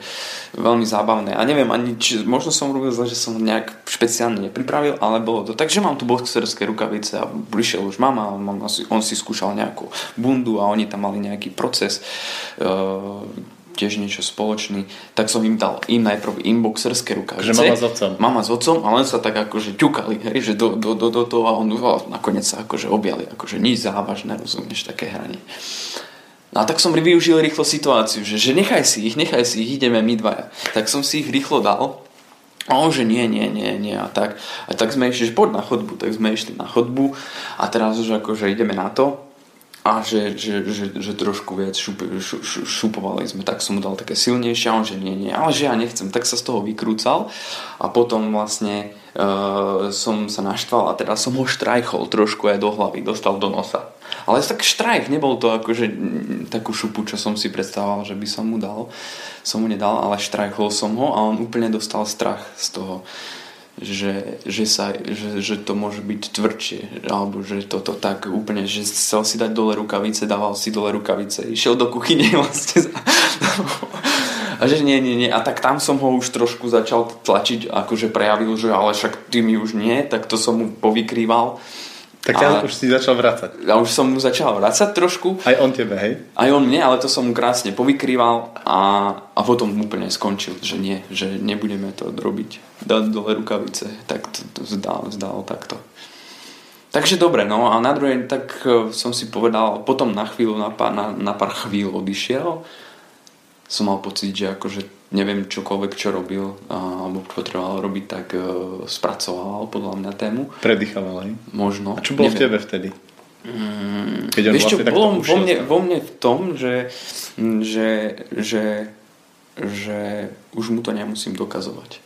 veľmi zábavné. A neviem, ani či, možno som robil zle, že som nejak špeciálne nepripravil, ale bolo to tak, že mám tu boxerské rukavice a prišiel už mama, on si, on si skúšal nejakú bundu a oni tam mali nejaký proces, e, tiež niečo spoločný. Tak som im dal im najprv im boxerské rukavice. Že mama s otcom. Mama s otcom, ale len sa tak akože ťukali, hej, že do, do, do, do toho a on a nakoniec sa akože objali, akože nič závažné, rozumieš, také hranie. No a tak som využil rýchlo situáciu, že, že nechaj si ich, nechaj si ich, ideme my dvaja. Tak som si ich rýchlo dal. A on, že nie, nie, nie, nie. A tak, a tak sme išli, že poď na chodbu. Tak sme išli na chodbu a teraz už akože ideme na to. A že, že, že, že trošku viac šup, šu, šu, šupovali sme. Tak som mu dal také silnejšie. A on, že nie, nie, ale že ja nechcem. Tak sa z toho vykrúcal. A potom vlastne uh, som sa naštval a teraz som ho štrajchol trošku aj do hlavy. Dostal do nosa. Ale tak štrajch, nebol to akože takú šupu, čo som si predstavoval, že by som mu dal. Som mu nedal, ale štrajchol som ho a on úplne dostal strach z toho, že, že, sa, že, že to môže byť tvrdšie. Alebo že toto tak úplne, že chcel si dať dole rukavice, dával si dole rukavice. Išiel do kuchyne vlastne za... A že nie, nie, nie. A tak tam som ho už trošku začal tlačiť, akože prejavil, že ale však ty mi už nie, tak to som mu povykrýval. Tak ja už si začal vracať. Ja už som mu začal vracať trošku. Aj on tebe, hej? Aj on mne, ale to som mu krásne povykrýval a, a potom úplne skončil, že nie, že nebudeme to robiť. Dať dole rukavice, tak to, to zdal, zdal takto. Takže dobre, no a na druhej tak som si povedal, potom na chvíľu, na pár, na, na pár chvíľ odišiel. Som mal pocit, že akože neviem čokoľvek, čo robil alebo potreboval robiť, tak e, spracoval podľa mňa tému. Predýchaval, hej? Možno. A čo bolo neviem. V tebe vtedy? Mm, Keď on vieš, vlastne čo, bolo vo mne, vo mne v tom, že, že, že, že už mu to nemusím dokazovať.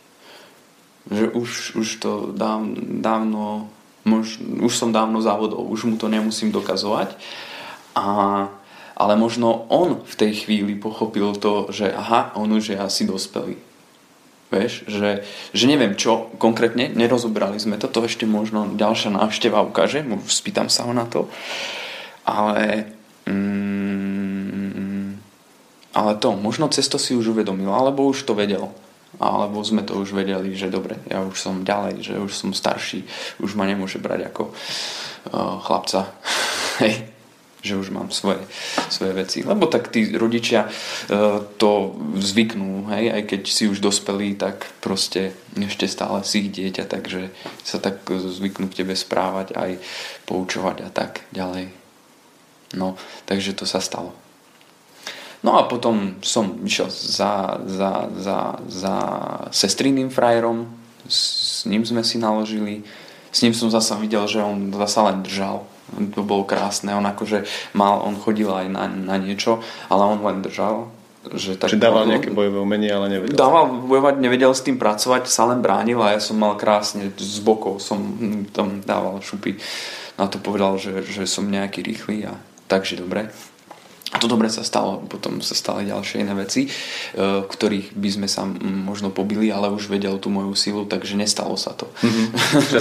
Že už, už to dáv, dávno mož, už som dávno závodol, už mu to nemusím dokazovať. A ale možno on v tej chvíli pochopil to, že aha, on už je asi dospelý. Vieš, že, že neviem čo konkrétne, nerozobrali sme to, to ešte možno ďalšia návšteva ukáže, spýtam sa ho na to. Ale, mm, ale to, možno cez to si už uvedomil, alebo už to vedel. Alebo sme to už vedeli, že dobre, ja už som ďalej, že už som starší, už ma nemôže brať ako uh, chlapca. Hej. Že už mám svoje, svoje veci. Lebo tak tí rodičia e, to zvyknú, hej, aj keď si už dospelí, tak proste ešte stále si ich dieťa, takže sa tak zvyknú k tebe správať, aj poučovať a tak ďalej. No, takže to sa stalo. No a potom som išiel za, za, za, za sestríným frajerom, s ním sme si naložili, s ním som zasa videl, že on zasa len držal. To bolo krásne, on akože mal, on chodil aj na, na niečo, ale on len držal, že tak. Čiže dával nejaké bojové umenie, ale nevedel. Dával bojovať, nevedel s tým pracovať, sa len bránil a ja som mal krásne z bokov, som tam dával šupy. Na to povedal, že, že som nejaký rýchly a takže dobre. A to dobre sa stalo, potom sa stali ďalšie iné veci, ktorých by sme sa možno pobili, ale už vedel tú moju silu, takže nestalo sa to. Mm-hmm.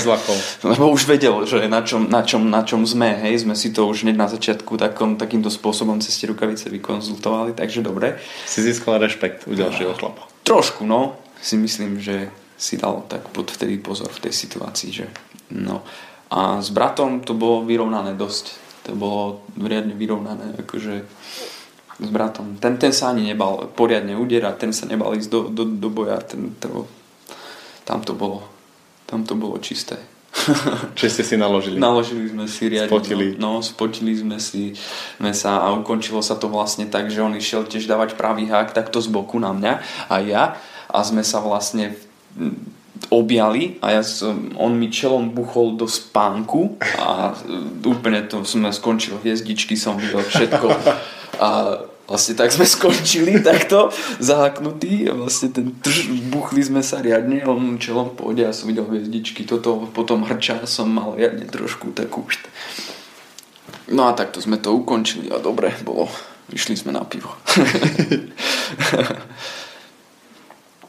Lebo už vedel, že na čom, na čom, na čom sme, hej, sme si to už hneď na začiatku takom, takýmto spôsobom cez tie rukavice vykonzultovali, takže dobre. Si získal rešpekt u ďalšieho chlapa. Trošku, no, si myslím, že si dal tak pod vtedy pozor v tej situácii, že no. A s bratom to bolo vyrovnané dosť. To bolo riadne vyrovnané akože s bratom. Ten, ten sa ani nebal poriadne udierať, ten sa nebal ísť do, do, do boja. Ten, to, tam, to bolo, tam to bolo čisté. Čiže ste si naložili? Naložili sme si riadne. Spotili? No, spotili sme si sme sa a ukončilo sa to vlastne tak, že on išiel tiež dávať pravý hák takto z boku na mňa a ja. A sme sa vlastne objali a ja som, on mi čelom buchol do spánku a úplne to sme skončili, hviezdičky som videl všetko a vlastne tak sme skončili takto zahaknutí a vlastne ten trž, buchli sme sa riadne, on čelom pôjde a som videl hviezdičky, toto potom hrča som mal riadne trošku takú, no a takto sme to ukončili a dobre bolo, išli sme na pivo.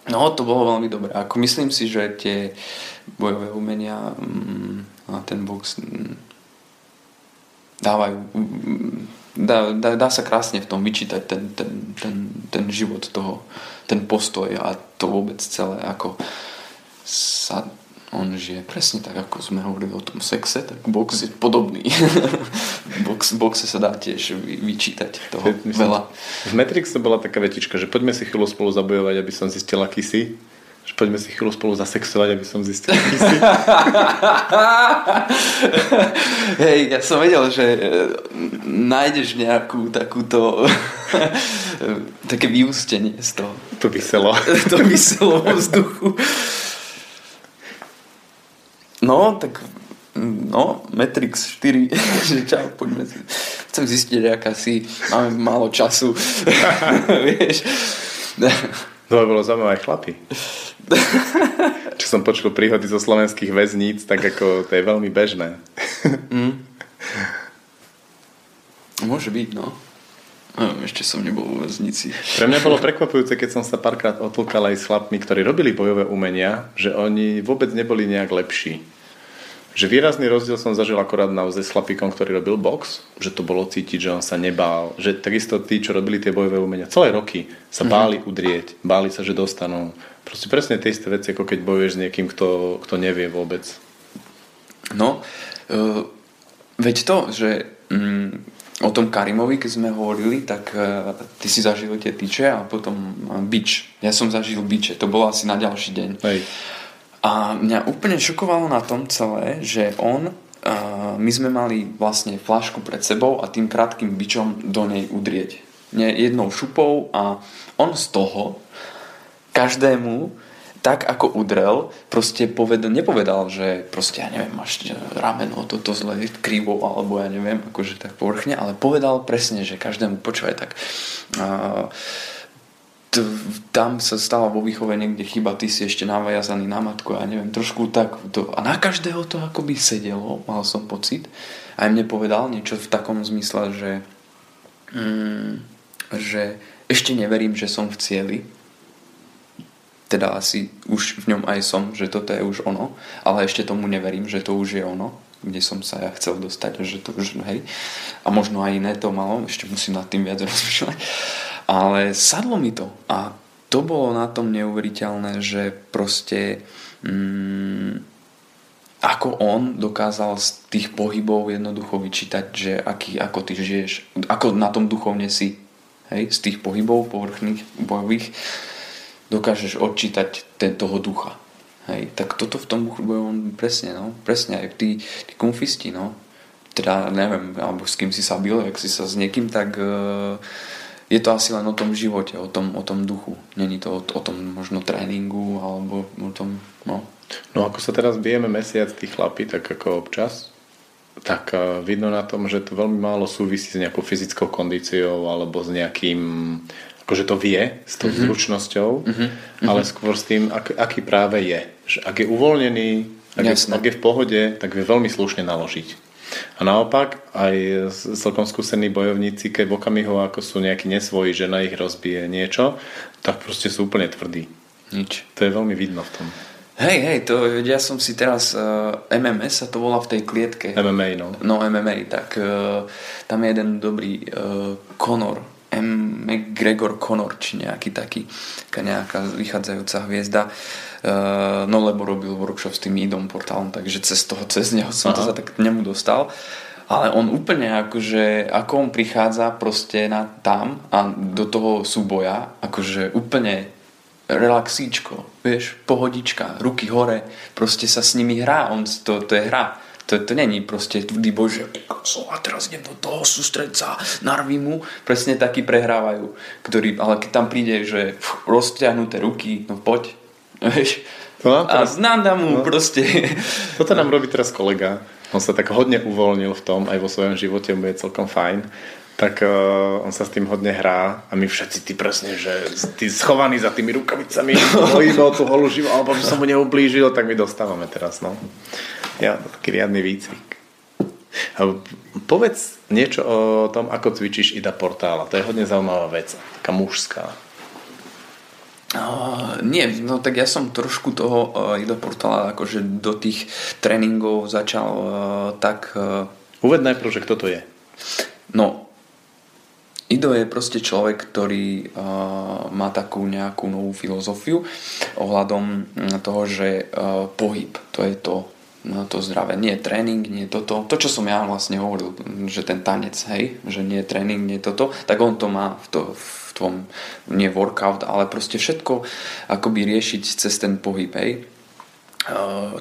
No, to bolo veľmi dobré. Ako myslím si, že tie bojové umenia a ten box dávajú, dá, dá, dá sa krásne v tom vyčítať ten, ten, ten, ten život toho, ten postoj a to vôbec celé, ako sa on žije. Presne tak, ako sme hovorili o tom sexe, tak box je podobný. box, boxe sa dá tiež vyčítať toho myslím, veľa. V Matrixe bola taká vetička, že poďme si chvíľu spolu zabojovať, aby som zistil, aký si. Že poďme si chvíľu spolu zasexovať, aby som zistil, aký si. Hej, ja som vedel, že nájdeš nejakú takúto také vyústenie z toho. To vyselo. to vyselo vo vzduchu. No, tak no, Matrix štyri, že čau, poďme si. Chcem zistiť, aká si, máme málo času, vieš. To bolo zaujímavé, chlapi. Čo som počul príhody zo slovenských väzníc, tak ako to je veľmi bežné. Mm. Môže byť, no. Ešte som nebol vo väznici. Pre mňa bolo prekvapujúce, keď som sa párkrát otlkal aj s chlapmi, ktorí robili bojové umenia, že oni vôbec neboli nejak lepší. Že výrazný rozdiel som zažil akorát naozaj s chlapíkom, ktorý robil box, že to bolo cítiť, že on sa nebál. Že takisto tí, čo robili tie bojové umenia celé roky, sa báli udrieť, báli sa, že dostanú. Proste presne tie isté veci, ako keď bojuješ s niekým, kto, kto nevie vôbec. No, uh, veď to, že... Mm, o tom Karimovi, keď sme hovorili, tak uh, ty si zažil tie tyče a potom uh, bič. Ja som zažil biče, to bolo asi na ďalší deň. Hej. A mňa úplne šokovalo na tom celé, že on, uh, my sme mali vlastne fľašku pred sebou a tým krátkým bičom do nej udrieť. Nie, jednou šupou a on z toho každému tak ako udrel, proste povedal, nepovedal, že proste, ja neviem, máš rameno, toto zle, krivo, alebo ja neviem, akože tak povrchne, ale povedal presne, že každému počúvaj tak. Uh, t- tam sa stala vo výchove niekde chyba, ty si ešte navajazaný na matku, ja neviem, trošku tak. To, a na každého to akoby sedelo, mal som pocit. Aj mne povedal niečo v takom zmysle, že, um, že ešte neverím, že som v cieli. Teda asi už v ňom aj som, že toto je už ono, ale ešte tomu neverím, že to už je ono, kde som sa ja chcel dostať, že to už, hej, a možno aj iné to malo, ešte musím nad tým viac rozmýšľať, ale sadlo mi to a to bolo na tom neuveriteľné, že proste mm, ako on dokázal z tých pohybov jednoducho vyčítať, že aký, ako ty žiješ, ako na tom duchovne si, hej, z tých pohybov povrchných, bojových dokážeš odčítať ten, toho ducha. Hej, tak toto v tom duchu bojovom presne, no, presne aj tí, tí konfisti, no, teda neviem, alebo s kým si sa bil, ak si sa s niekým, tak e, je to asi len o tom živote, o tom, o tom duchu. Není to o, o tom možno tréningu, alebo o tom, no. No ako sa teraz bijeme mesiac tí chlapi, tak ako občas, tak e, vidno na tom, že to veľmi málo súvisí s nejakou fyzickou kondíciou, alebo s nejakým akože to vie, s tou mm-hmm. zručnosťou, mm-hmm. ale skôr s tým, ak, aký práve je. Že ak je uvoľnený, ak je, ak je v pohode, tak vie veľmi slušne naložiť. A naopak aj celkom skúsení bojovníci, keď v okamihu ako sú nejakí nesvoji, že na ich rozbije niečo, tak proste sú úplne tvrdí. Nič. To je veľmi vidno v tom. Hej, hej, to ja som si teraz uh, em em á sa to volá v tej klietke. em em á, no. No, em em á, tak uh, tam je jeden dobrý uh, Conor M. McGregor Conor, či nejaký taký, nejaká vychádzajúca hviezda. Uh, no, lebo robil workshop s tým Idom Portálom, takže cez toho, cez neho som Aha. to sa tak k nemu dostal. Ale on úplne akože, ako on prichádza proste na tam a do toho súboja, akože úplne relaxíčko, vieš, pohodička, ruky hore, proste sa s nimi hrá, on, to, to je hra, to, to není proste tvrdý boj, že a teraz idem do toho sústredca, narví mu, presne takí prehrávajú, ktorí, ale keď tam príde, že pff, rozťahnuté ruky, no poď, vieš, to nám teraz, a nám dám mu no, proste. Toto nám robí teraz kolega, on sa tak hodne uvoľnil v tom, aj vo svojom živote mu je celkom fajn, tak uh, on sa s tým hodne hrá a my všetci, ty presne, že ty schovaný za tými rukavicami hojíme o tú holú živo, alebo že som mu neublížil, tak my dostávame teraz, no. Ja, taký riadny výcvik. Povedz niečo o tom, ako cvičíš Ida Portála. To je hodne zaujímavá vec, taká mužská. Uh, nie, no tak ja som trošku toho uh, Ido Portála, akože do tých tréningov začal uh, tak... Uh... Uved najprv, že kto to je. No, Ido je proste človek, ktorý uh, má takú nejakú novú filozofiu ohľadom toho, že uh, pohyb, to je to, no, to zdravé. Nie tréning, nie toto. To, čo som ja vlastne hovoril, že ten tanec, hej, že nie tréning, nie toto, tak on to má v, to, v tom, nie workout, ale proste všetko akoby riešiť cez ten pohyb, hej.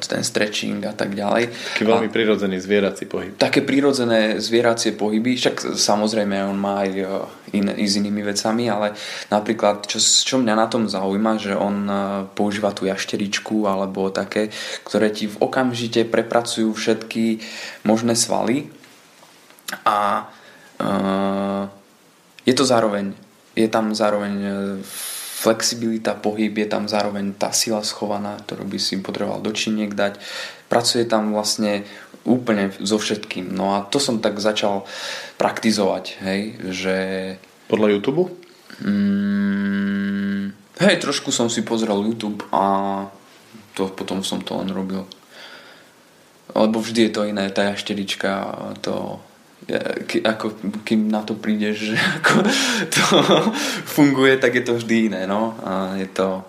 Ten stretching a tak ďalej. Taký veľmi prirodzený zvierací pohyb. Také prirodzené zvieracie pohyby, však samozrejme on má aj in, s inými vecami, ale napríklad, čo, čo mňa na tom zaujíma, že on používa tú jašteričku alebo také, ktoré ti v okamžite prepracujú všetky možné svaly a uh, je to zároveň, je tam zároveň uh, flexibilita, pohyb, je tam zároveň tá sila schovaná, ktorú by si potreboval do činiek dať. Pracuje tam vlastne úplne so všetkým. No a to som tak začal praktizovať, hej, že... Podľa YouTube? Mm, hej, trošku som si pozrel YouTube a to, potom som to len robil. Lebo vždy je to iné, tá jašterička, to... Ke, ako, kým na to prídeš, že ako to funguje, tak je to vždy iné, no a je to,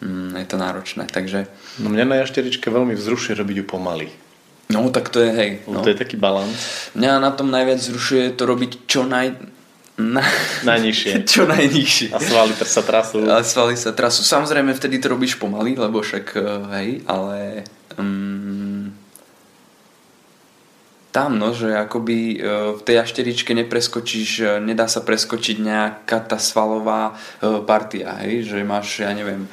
mm, je to náročné, takže... No mňa na jašteričke veľmi vzrušuje robiť ju pomaly. No tak to je, hej. No. To je taký balans. Mňa na tom najviac vzrušuje to robiť čo naj... Na... najnižšie. čo najnižšie. A svaly sa trasú. A svaly sa trasú. Samozrejme vtedy to robíš pomaly, lebo však, hej, ale... Mm, tam, no, že akoby v tej jašteričke nepreskočíš, nedá sa preskočiť nejaká tá svalová partia, hej, že máš, ja neviem,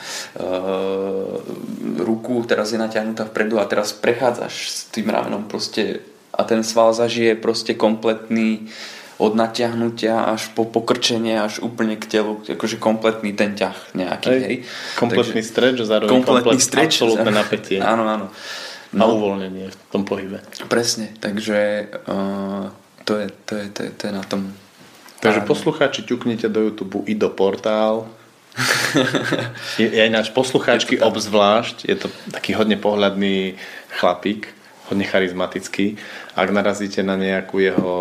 ruku, teraz je natiahnutá vpredu a teraz prechádzaš s tým ramenom proste a ten sval zažije proste kompletný od natiahnutia až po pokrčenie až úplne k telu, akože kompletný ten ťah nejaký, hej. hej. Kompletný stretch, zároveň kompletný stretch, absolútne napätie. Áno, áno. No. A uvoľnenie v tom pohybe. Presne, takže uh, to, je, to, je, to, je, to je na tom. Takže áno. Poslucháči, ťuknite do YouTube Ido Portál. je, je ináč poslucháčky je obzvlášť, je to taký hodne pohľadný chlapík, hodne charizmatický. Ak narazíte na nejakú jeho,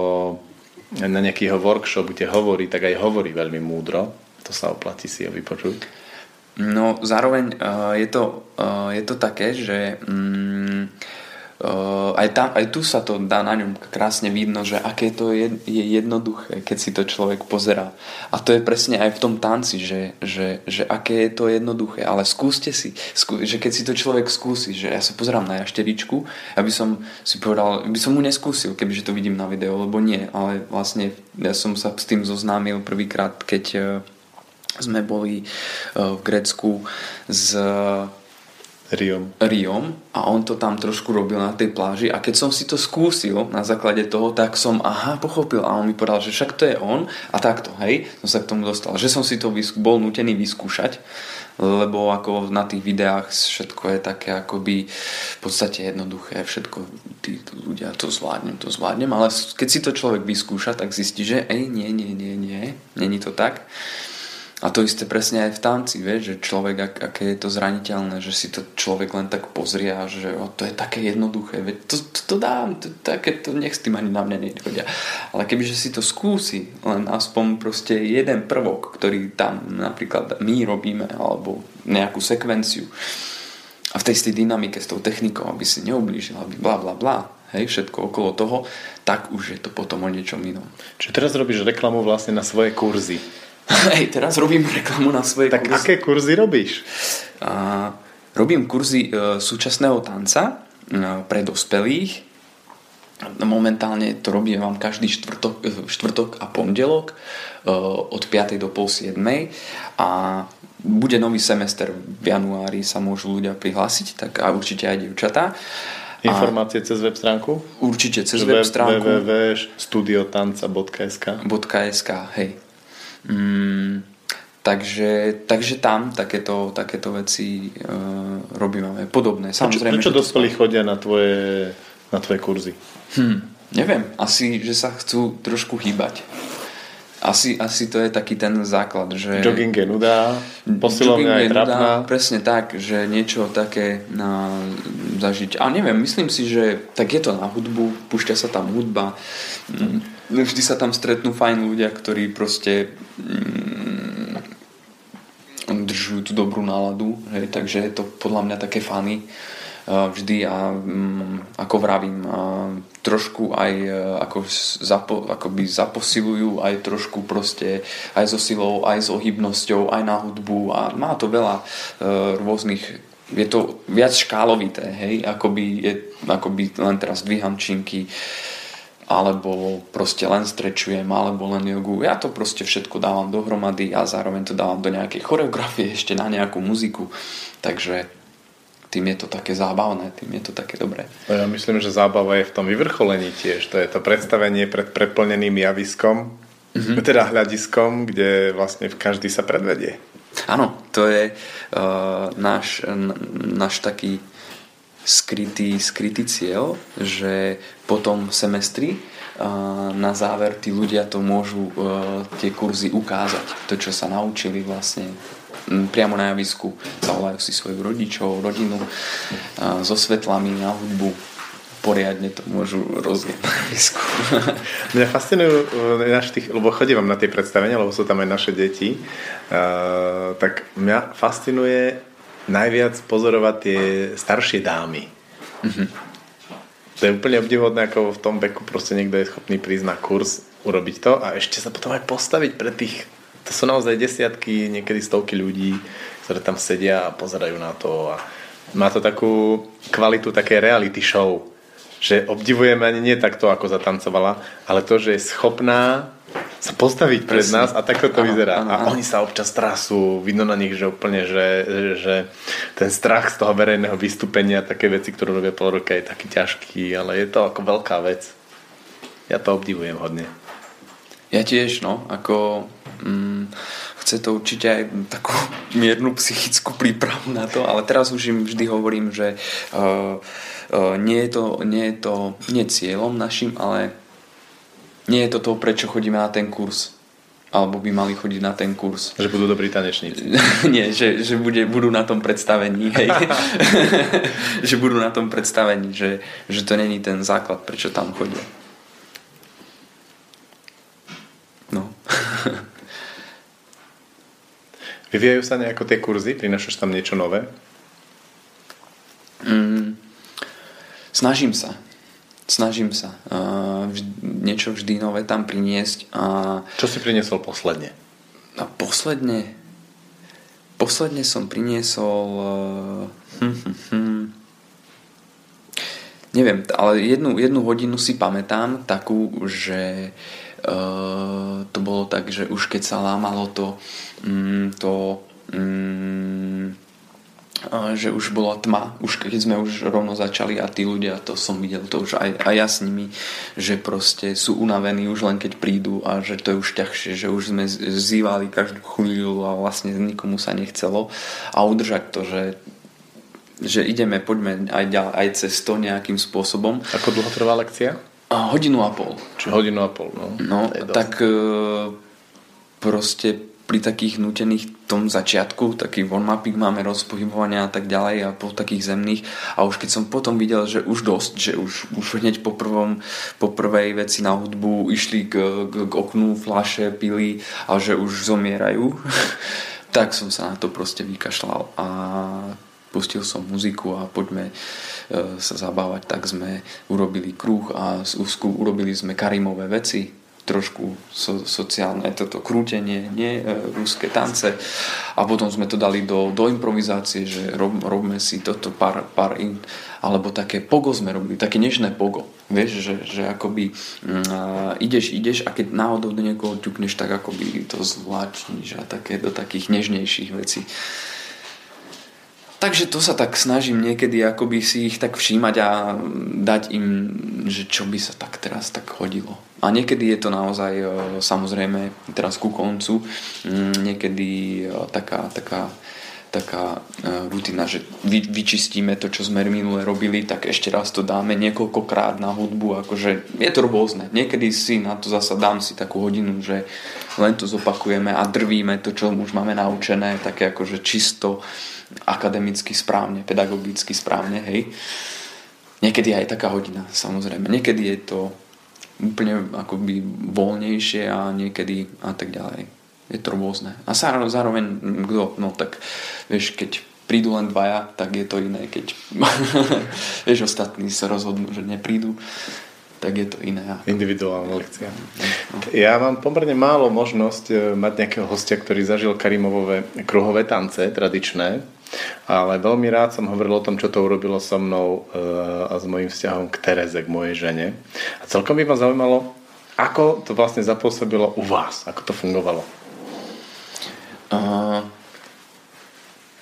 na nejaký jeho workshop, kde hovorí, tak aj hovorí veľmi múdro. To sa oplatí si ho vypočuť. No zároveň uh, je, to, uh, je to také, že um, uh, aj, tam, aj tu sa to dá na ňom krásne vidno, že aké to je, je jednoduché, keď si to človek pozerá. A to je presne aj v tom tanci, že, že, že aké je to jednoduché. Ale skúste si, skú, že keď si to človek skúsi, že ja sa pozerám na jašteričku, aby som si povedal, by som mu neskúsil, kebyže to vidím na videu, lebo nie. Ale vlastne ja som sa s tým zoznámil prvýkrát, keď... Uh, sme boli v Grécku s Riom. Riom a on to tam trošku robil na tej pláži a keď som si to skúsil na základe toho, tak som aha, pochopil a on mi povedal, že však to je on a takto, hej, som sa k tomu dostal, že som si to vysk- bol nútený vyskúšať, lebo ako na tých videách všetko je také akoby v podstate jednoduché, všetko tí ľudia to zvládnem, to zvládnem, ale keď si to človek vyskúša, tak zistí, že ej, nie, nie, nie, nie, není to tak. A to isté presne aj v tanci, vieš, že človek, ak, aké je to zraniteľné, že si to človek len tak pozrie a že o, to je také jednoduché, veď to, to, to dám, to, také to nech s tým ani na mňa nechodia. Ale kebyže si to skúsi, len aspoň proste jeden prvok, ktorý tam napríklad my robíme, alebo nejakú sekvenciu a v tej istej dynamike s tou technikou, aby si neublížil, aby bla bla bla, hej, všetko okolo toho, tak už je to potom o niečom inom. Čiže teraz robíš reklamu vlastne na svoje kurzy. Hej, teraz robím reklamu na svoje tak kurzy. Tak aké kurzy robíš? Uh, robím kurzy uh, súčasného tanca uh, pre dospelých. Momentálne to robím vám každý štvrtok, štvrtok a pondelok uh, od piatej do pol siedmej a bude nový semester v januári, sa môžu ľudia prihlásiť, tak a určite aj dievčatá. Informácie a cez web stránku? Určite cez web stránku www bodka studio tanca bodka es ká. Hej. Mm, takže, takže tam takéto, takéto veci e, robíme podobné. Samozrejme, prečo dospelí chodia na tvoje, na tvoje kurzy? Hm, neviem, asi že sa chcú trošku hýbať. Asi, asi to je taký ten základ, že jogging je nuda, posilovňa je trapná. Presne tak, že niečo také na, zažiť. A neviem, myslím si, že tak je to na hudbu, púšťa sa tam hudba, vždy sa tam stretnú fajn ľudia, ktorí proste mm, držujú tú dobrú náladu, hej, takže je to podľa mňa také funny vždy a ako vravím trošku aj ako zapo, akoby zaposilujú aj trošku proste aj so silou, aj s ohybnosťou, aj na hudbu a má to veľa rôznych, je to viac škálovité, hej, akoby, je, akoby len teraz dvíham činky alebo proste len strečujem alebo len jogu, ja to proste všetko dávam dohromady a zároveň to dávam do nejakej choreografie, ešte na nejakú muziku, takže tým je to také zábavné, tým je to také dobré. Ja myslím, že zábava je v tom vyvrcholení tiež. To je to predstavenie pred preplneným javiskom, mm-hmm. teda hľadiskom, kde vlastne každý sa predvedie. Áno, to je uh, náš, náš taký skrytý, skrytý cieľ, že po tom semestri uh, na záver tí ľudia to môžu uh, tie kurzy ukázať. To, čo sa naučili vlastne priamo na javisku, zavolajú si svojich rodičov, rodinu so svetlami na hudbu, poriadne to môžu rozvieť na javisku. Mňa fascinujú tých, lebo chodím na tie predstavenia, lebo sú tam aj naše deti, uh, tak mňa fascinuje najviac pozorovať tie staršie dámy. Uh-huh. To je úplne obdivodné, ako v tom veku proste niekto je schopný prísť na kurz, urobiť to a ešte sa potom aj postaviť pre tých. To sú naozaj desiatky, niekedy stovky ľudí, ktoré tam sedia a pozerajú na to. A má to takú kvalitu také reality show, že obdivujeme ani nie takto, ako zatancovala, ale to, že je schopná sa postaviť pred nás a takto to vyzerá. A oni sa občas trasú, vidno na nich, že úplne, že, že ten strach z toho verejného vystúpenia, také veci, ktoré robia pol roka, je taký ťažký, ale je to ako veľká vec. Ja to obdivujem hodne. Ja tiež, no, ako mm, chce to určite aj takú miernu psychickú prípravu na to, ale teraz už im vždy hovorím, že uh, uh, nie je to, nie je to nie cieľom našim, ale nie je to to, prečo chodíme na ten kurz. Alebo by mali chodiť na ten kurz. Že budú dobrí tanečníci. Nie, že, že bude, budú na tom predstavení. Hej. Že budú na tom predstavení, že, že to není ten základ, prečo tam chodia. No. Vyvíjajú sa nejako tie kurzy? Prinášaš tam niečo nové? Mm, snažím sa. Snažím sa. Uh, vž- niečo vždy nové tam priniesť. Uh, Čo si priniesol posledne? A posledne? Posledne som priniesol... Uh, hm, hm, hm. Neviem, ale jednu, jednu hodinu si pamätám takú, že Uh, to bolo tak, že už keď sa lámalo to, um, to um, že už bola tma, už keď sme už rovno začali, a tí ľudia, to som videl, to už aj, aj ja s nimi, že proste sú unavení už len keď prídu a že to je už ťažšie, že už sme zývali každú chvíľu a vlastne nikomu sa nechcelo, a udržať to, že že ideme, poďme aj ďalej, aj cez to nejakým spôsobom. Ako dlho trvá lekcia? A hodinu a pol. Čiže hodinu a pol, no. No, tak e, proste pri takých nutených tom začiatku, taký warm-uping máme, rozpohybovania a tak ďalej, a po takých zemných, a už keď som potom videl, že už dosť, že už, už hneď po, prvom, po prvej veci na hudbu išli k, k, k oknu, fľaše, pili, a že už zomierajú, tak som sa na to proste vykašľal a pustil som muziku a poďme sa zabávať. Tak sme urobili kruh a z úzku urobili sme Karimové veci, trošku so, sociálne toto krútenie, nie, ruské tance, a potom sme to dali do, do improvizácie, že rob, robme si toto pár, pár in, alebo také pogo sme robili, také nežné pogo, vieš, že, že akoby uh, ideš, ideš a keď náhodou do niekoho ťukneš, tak akoby to zvláčniš a také do takých nežnejších vecí. Takže to sa tak snažím niekedy akoby si ich tak všímať a dať im, že čo by sa tak teraz tak chodilo. A niekedy je to naozaj, samozrejme, teraz ku koncu, niekedy taká, taká, taká rutina, že vy, vyčistíme to, čo sme minule robili, tak ešte raz to dáme niekoľkokrát na hudbu, akože je to rôzne. Niekedy si na to zasa dám si takú hodinu, že len to zopakujeme a drvíme to, čo už máme naučené, také akože čisto akademicky správne, pedagogicky správne, hej. Niekedy aj taká hodina, samozrejme. Niekedy je to úplne akoby voľnejšie a niekedy a tak ďalej. Je to rôzne. A zároveň, kto, no tak, vieš, keď prídu len dvaja, tak je to iné, keď vieš, ostatní sa rozhodnú, že neprídu, tak je to iná. Individuálna lekcia. Ja mám pomerne málo možnosť mať nejakého hostia, ktorý zažil Karimovové kruhové tance, tradičné, ale veľmi rád som hovoril o tom, čo to urobilo so mnou a s mojím vzťahom k Tereze, k mojej žene. A celkom by ma zaujímalo, ako to vlastne zapôsobilo u vás, ako to fungovalo. Uh,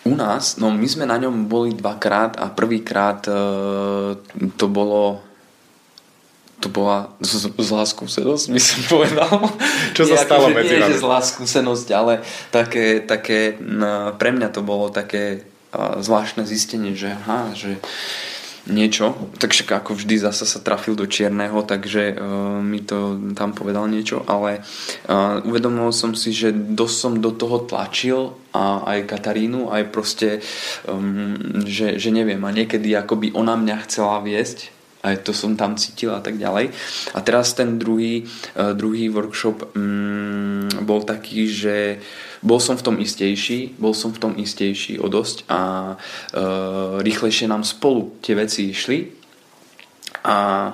u nás, no my sme na ňom boli dvakrát a prvýkrát uh, to bolo to bola z, zlá skúsenosť, by som povedal. Čo sa stalo medzi nami? Nie, že zlá skúsenosť, ale také, také, pre mňa to bolo také zvláštne zistenie, že aha, že niečo, takže ako vždy zasa sa trafil do čierneho, takže uh, mi to tam povedal niečo, ale uh, uvedomil som si, že dosť som do toho tlačil, a aj Katarínu, aj proste um, že, že neviem, a niekedy akoby ona mňa chcela viesť, aj to som tam cítil a tak ďalej. A teraz ten druhý, druhý workshop mm, bol taký, že bol som v tom istejší, bol som v tom istejší o dosť a e, rýchlejšie nám spolu tie veci išli. A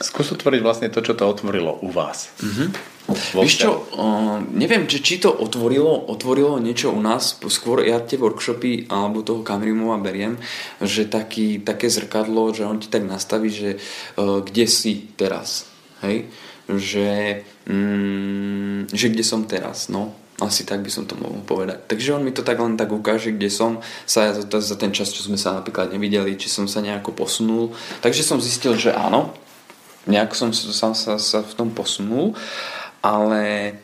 skús otvoriť vlastne to, čo to otvorilo u vás. Mm-hmm. Víš čo, uh, neviem, či, či to otvorilo, otvorilo niečo u nás, skôr ja tie workshopy alebo toho Kamrimova beriem, že taký, také zrkadlo, že on ti tak nastaví, že uh, kde si teraz, hej? Že, um, že kde som teraz, no. Asi tak by som to mohol povedať. Takže on mi to tak len tak ukáže, kde som sa za, za ten čas, čo sme sa napríklad nevideli, či som sa nejako posunul. Takže som zistil, že áno, nejak som sa, sa, sa v tom posunul, ale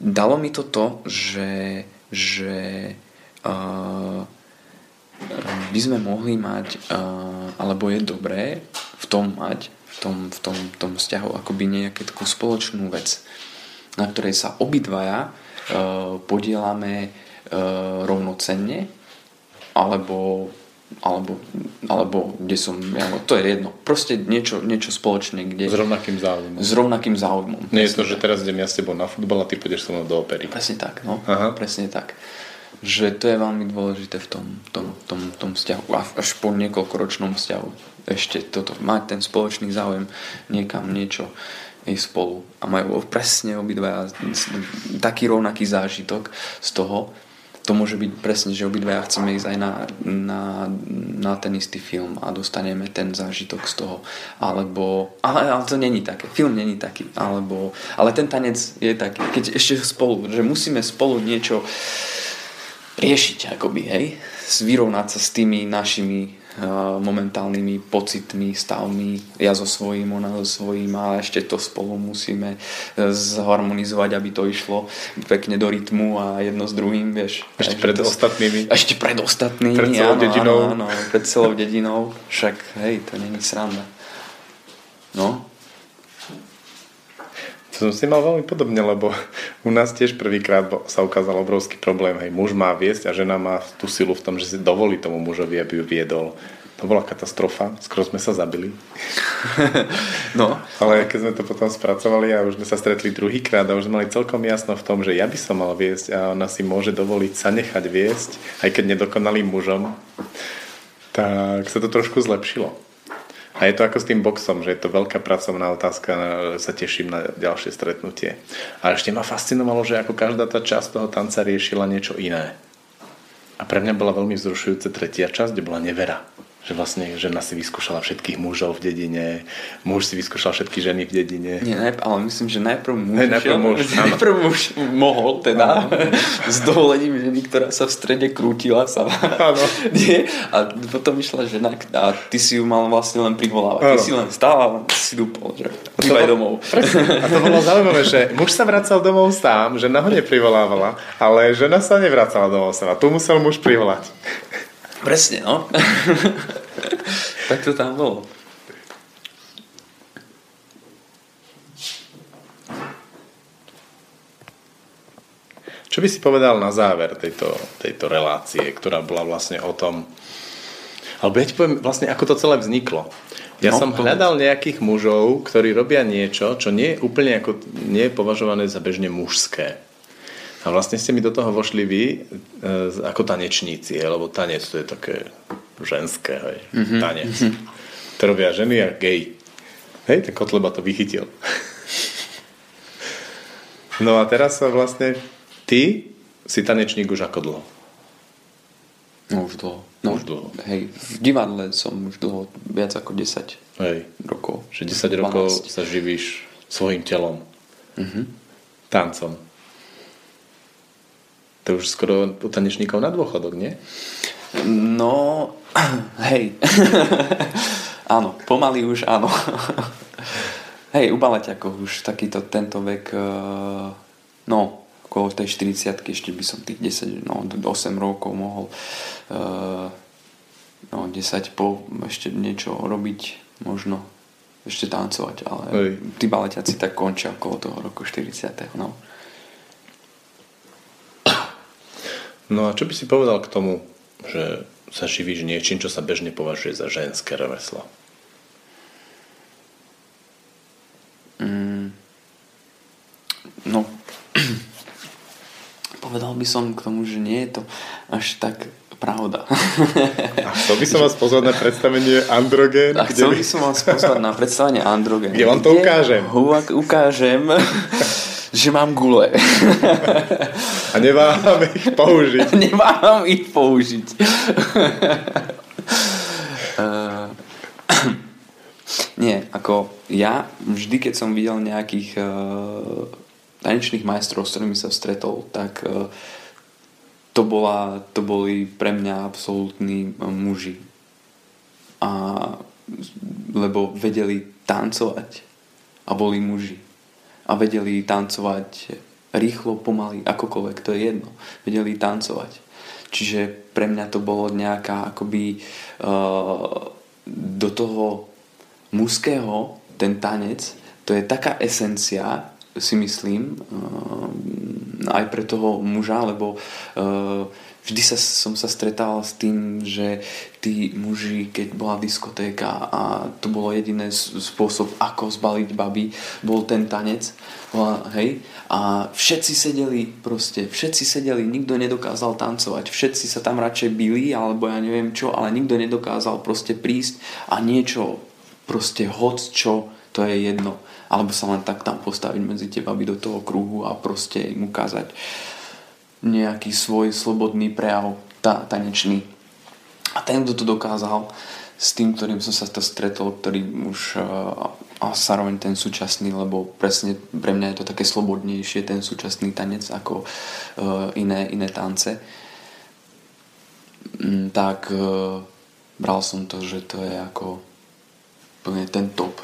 dalo mi to to, že, že uh, by sme mohli mať uh, alebo je dobré v tom mať v tom, v tom, v tom vzťahu akoby nejakú takú spoločnú vec, na ktorej sa obidvaja uh, podielame uh, rovnocenne alebo Alebo, alebo kde som, to je jedno, proste niečo, niečo spoločné, kde s rovnakým záujmom s rovnakým záujmom nie je to, že teraz idem ja s tebou na futbal a ty pôjdeš so mnou do opery, presne tak, no. Aha. Presne tak, že to je veľmi dôležité v tom, tom, tom, tom vzťahu a až po niekoľkoročnom vzťahu ešte toto, mať ten spoločný záujem niekam niečo ísť spolu a majú presne obidva taký rovnaký zážitok z toho. To môže byť presne, že obidvaja chceme ísť aj na, na, na ten istý film a dostaneme ten zážitok z toho. Alebo, ale, ale to není také. Film není taký. Alebo, ale ten tanec je taký. Keď ešte spolu, že musíme spolu niečo riešiť, akoby, hej, vyrovnať sa s tými našimi uh, momentálnymi pocitmi, stavmi, ja so svojím, ona so svojím, a ešte to spolu musíme zharmonizovať, aby to išlo pekne do rytmu a jedno s druhým, vieš. Ešte pred to, ostatnými. Ešte pred ostatnými, pred celou áno, dedinou. Áno, áno, pred celou dedinou, však, hej, to není sranda. No. To som si mal veľmi podobne, lebo u nás tiež prvýkrát sa ukázal obrovský problém. Hej, muž má viesť a žena má tú silu v tom, že si dovolí tomu mužovi, aby ju viedol. To bola katastrofa, skoro sme sa zabili. No. Ale keď sme to potom spracovali a už sme sa stretli druhýkrát a už sme mali celkom jasno v tom, že ja by som mal viesť a ona si môže dovoliť sa nechať viesť, aj keď nedokonalým mužom, tak sa to trošku zlepšilo. A je to ako s tým boxom, že je to veľká pracovná otázka, sa teším na ďalšie stretnutie. A ešte ma fascinovalo, že ako každá tá časť toho tanca riešila niečo iné. A pre mňa bola veľmi vzrušujúca tretia časť, kde bola nevera. Že vlastne žena si vyskúšala všetkých mužov v dedine, muž si vyskúšal všetky ženy v dedine. Nie, najp- ale myslím, že najprv muž, ne, najprv muž, ja, najprv muž mohol teda, s dovolením ženy, ktorá sa v strede krútila sa. Nie? A potom išla žena a ty si ju mal vlastne len privolávať. Ano. Ty si len stála, si dupol, že príbaj domov. A to bolo zaujímavé, že muž sa vracal domov sám, žena ho neprivolávala, ale žena sa nevracala domov sám. A tu musel muž privolať. Presne, no. Tak to tam bolo. Čo by si povedal na záver tejto, tejto relácie, ktorá bola vlastne o tom... Alebo ja ti poviem vlastne, ako to celé vzniklo. Ja no, som hľadal nejakých mužov, ktorí robia niečo, čo nie je úplne ako, nie je považované za bežne mužské. A vlastne ste mi do toho vošli vy e, ako tanečníci, he, lebo tanec to je také ženské, hej, mm-hmm. tanec. Mm-hmm. To robia ženy a gej. Hej, ten Kotleba to vychytil. No a teraz sa vlastne ty si tanečník už ako dlho? No už dlho. No už dlho. Hej, v divadle som už dlho, viac ako desať hej. rokov. Že desať dvanásť rokov sa živíš svojim telom. Mm-hmm. Tancom. To už skoro u tanečníkov na dôchodok, nie? No, hej. Áno, pomaly už áno. Hej, u baleťakov už takýto tento vek, no, okolo tej štyridsiatky ešte by som tých desať, no, osem rokov mohol, no, desať po ešte niečo robiť, možno ešte tancovať, ale hej. Tí baleťaci tak končia okolo toho roku štyridsiateho, no. No a čo by si povedal k tomu, že sa živíš niečím, čo sa bežne považuje za ženské remeslo? Mm, no, povedal by som k tomu, že nie je to až tak pravda. A chcel by som vás pozvať na predstavenie Androgén? A chcel by... by som vás pozvať na predstavenie Androgén. Kde vám to ukážem? Huvak ukážem... že mám gule. A neváham ich použiť. A neváham ich použiť. uh, nie, ako ja vždy, keď som videl nejakých uh, tanečných majstrov, s ktorými sa stretol, tak uh, to, bola, to boli pre mňa absolútni uh, muži. A, lebo vedeli tancovať a boli muži. A vedeli tancovať rýchlo, pomaly, akokoľvek, to je jedno. Vedeli tancovať. Čiže pre mňa to bolo nejaká akoby uh, do toho mužského, ten tanec, to je taká esencia, si myslím, uh, aj pre toho muža, lebo uh, vždy sa, som sa stretával s tým, že tí muži, keď bola diskotéka a to bolo jediný spôsob, ako zbaliť baby, bol ten tanec. Hej? A všetci sedeli proste, všetci sedeli, nikto nedokázal tancovať. Všetci sa tam radšej bili, alebo ja neviem čo, ale nikto nedokázal proste prísť a niečo, proste hoc čo, to je jedno. Alebo sa len tak tam postaviť medzi tie baby do toho kruhu a proste im ukázať nejaký svoj slobodný prejav ta, tanečný. A ten, kto to dokázal, s tým, ktorým som sa to stretol, ktorý už a zároveň ten súčasný, lebo presne pre mňa je to také slobodnejšie ten súčasný tanec ako uh, iné, iné tance, tak uh, bral som to, že to je ako úplne ten top,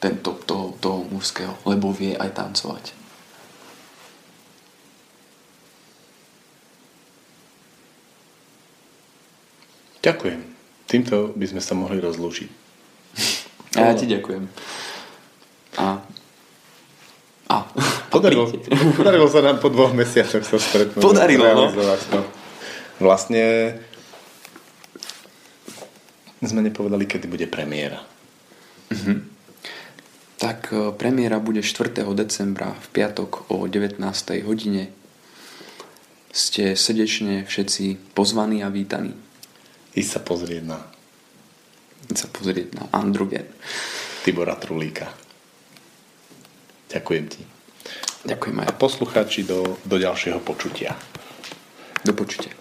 ten top toho, toho mužského, lebo vie aj tancovať. Ďakujem. Týmto by sme sa mohli rozlúčiť. A ja ti ďakujem. A... A... Podarilo, podarilo sa nám po dvoch mesiacoch sa stretnúť. Podarilo, no. To. Vlastne sme nepovedali, kedy bude premiéra. Mhm. Tak premiéra bude štvrtého decembra v piatok o devätnástej hodine. Ste srdečne všetci pozvaní a vítaní. I sa pozrieť na... I sa pozrieť na Androgén. Tibora Trulíka. Ďakujem ti. Ďakujem aj. A poslucháči do, do ďalšieho počutia. Do počutia.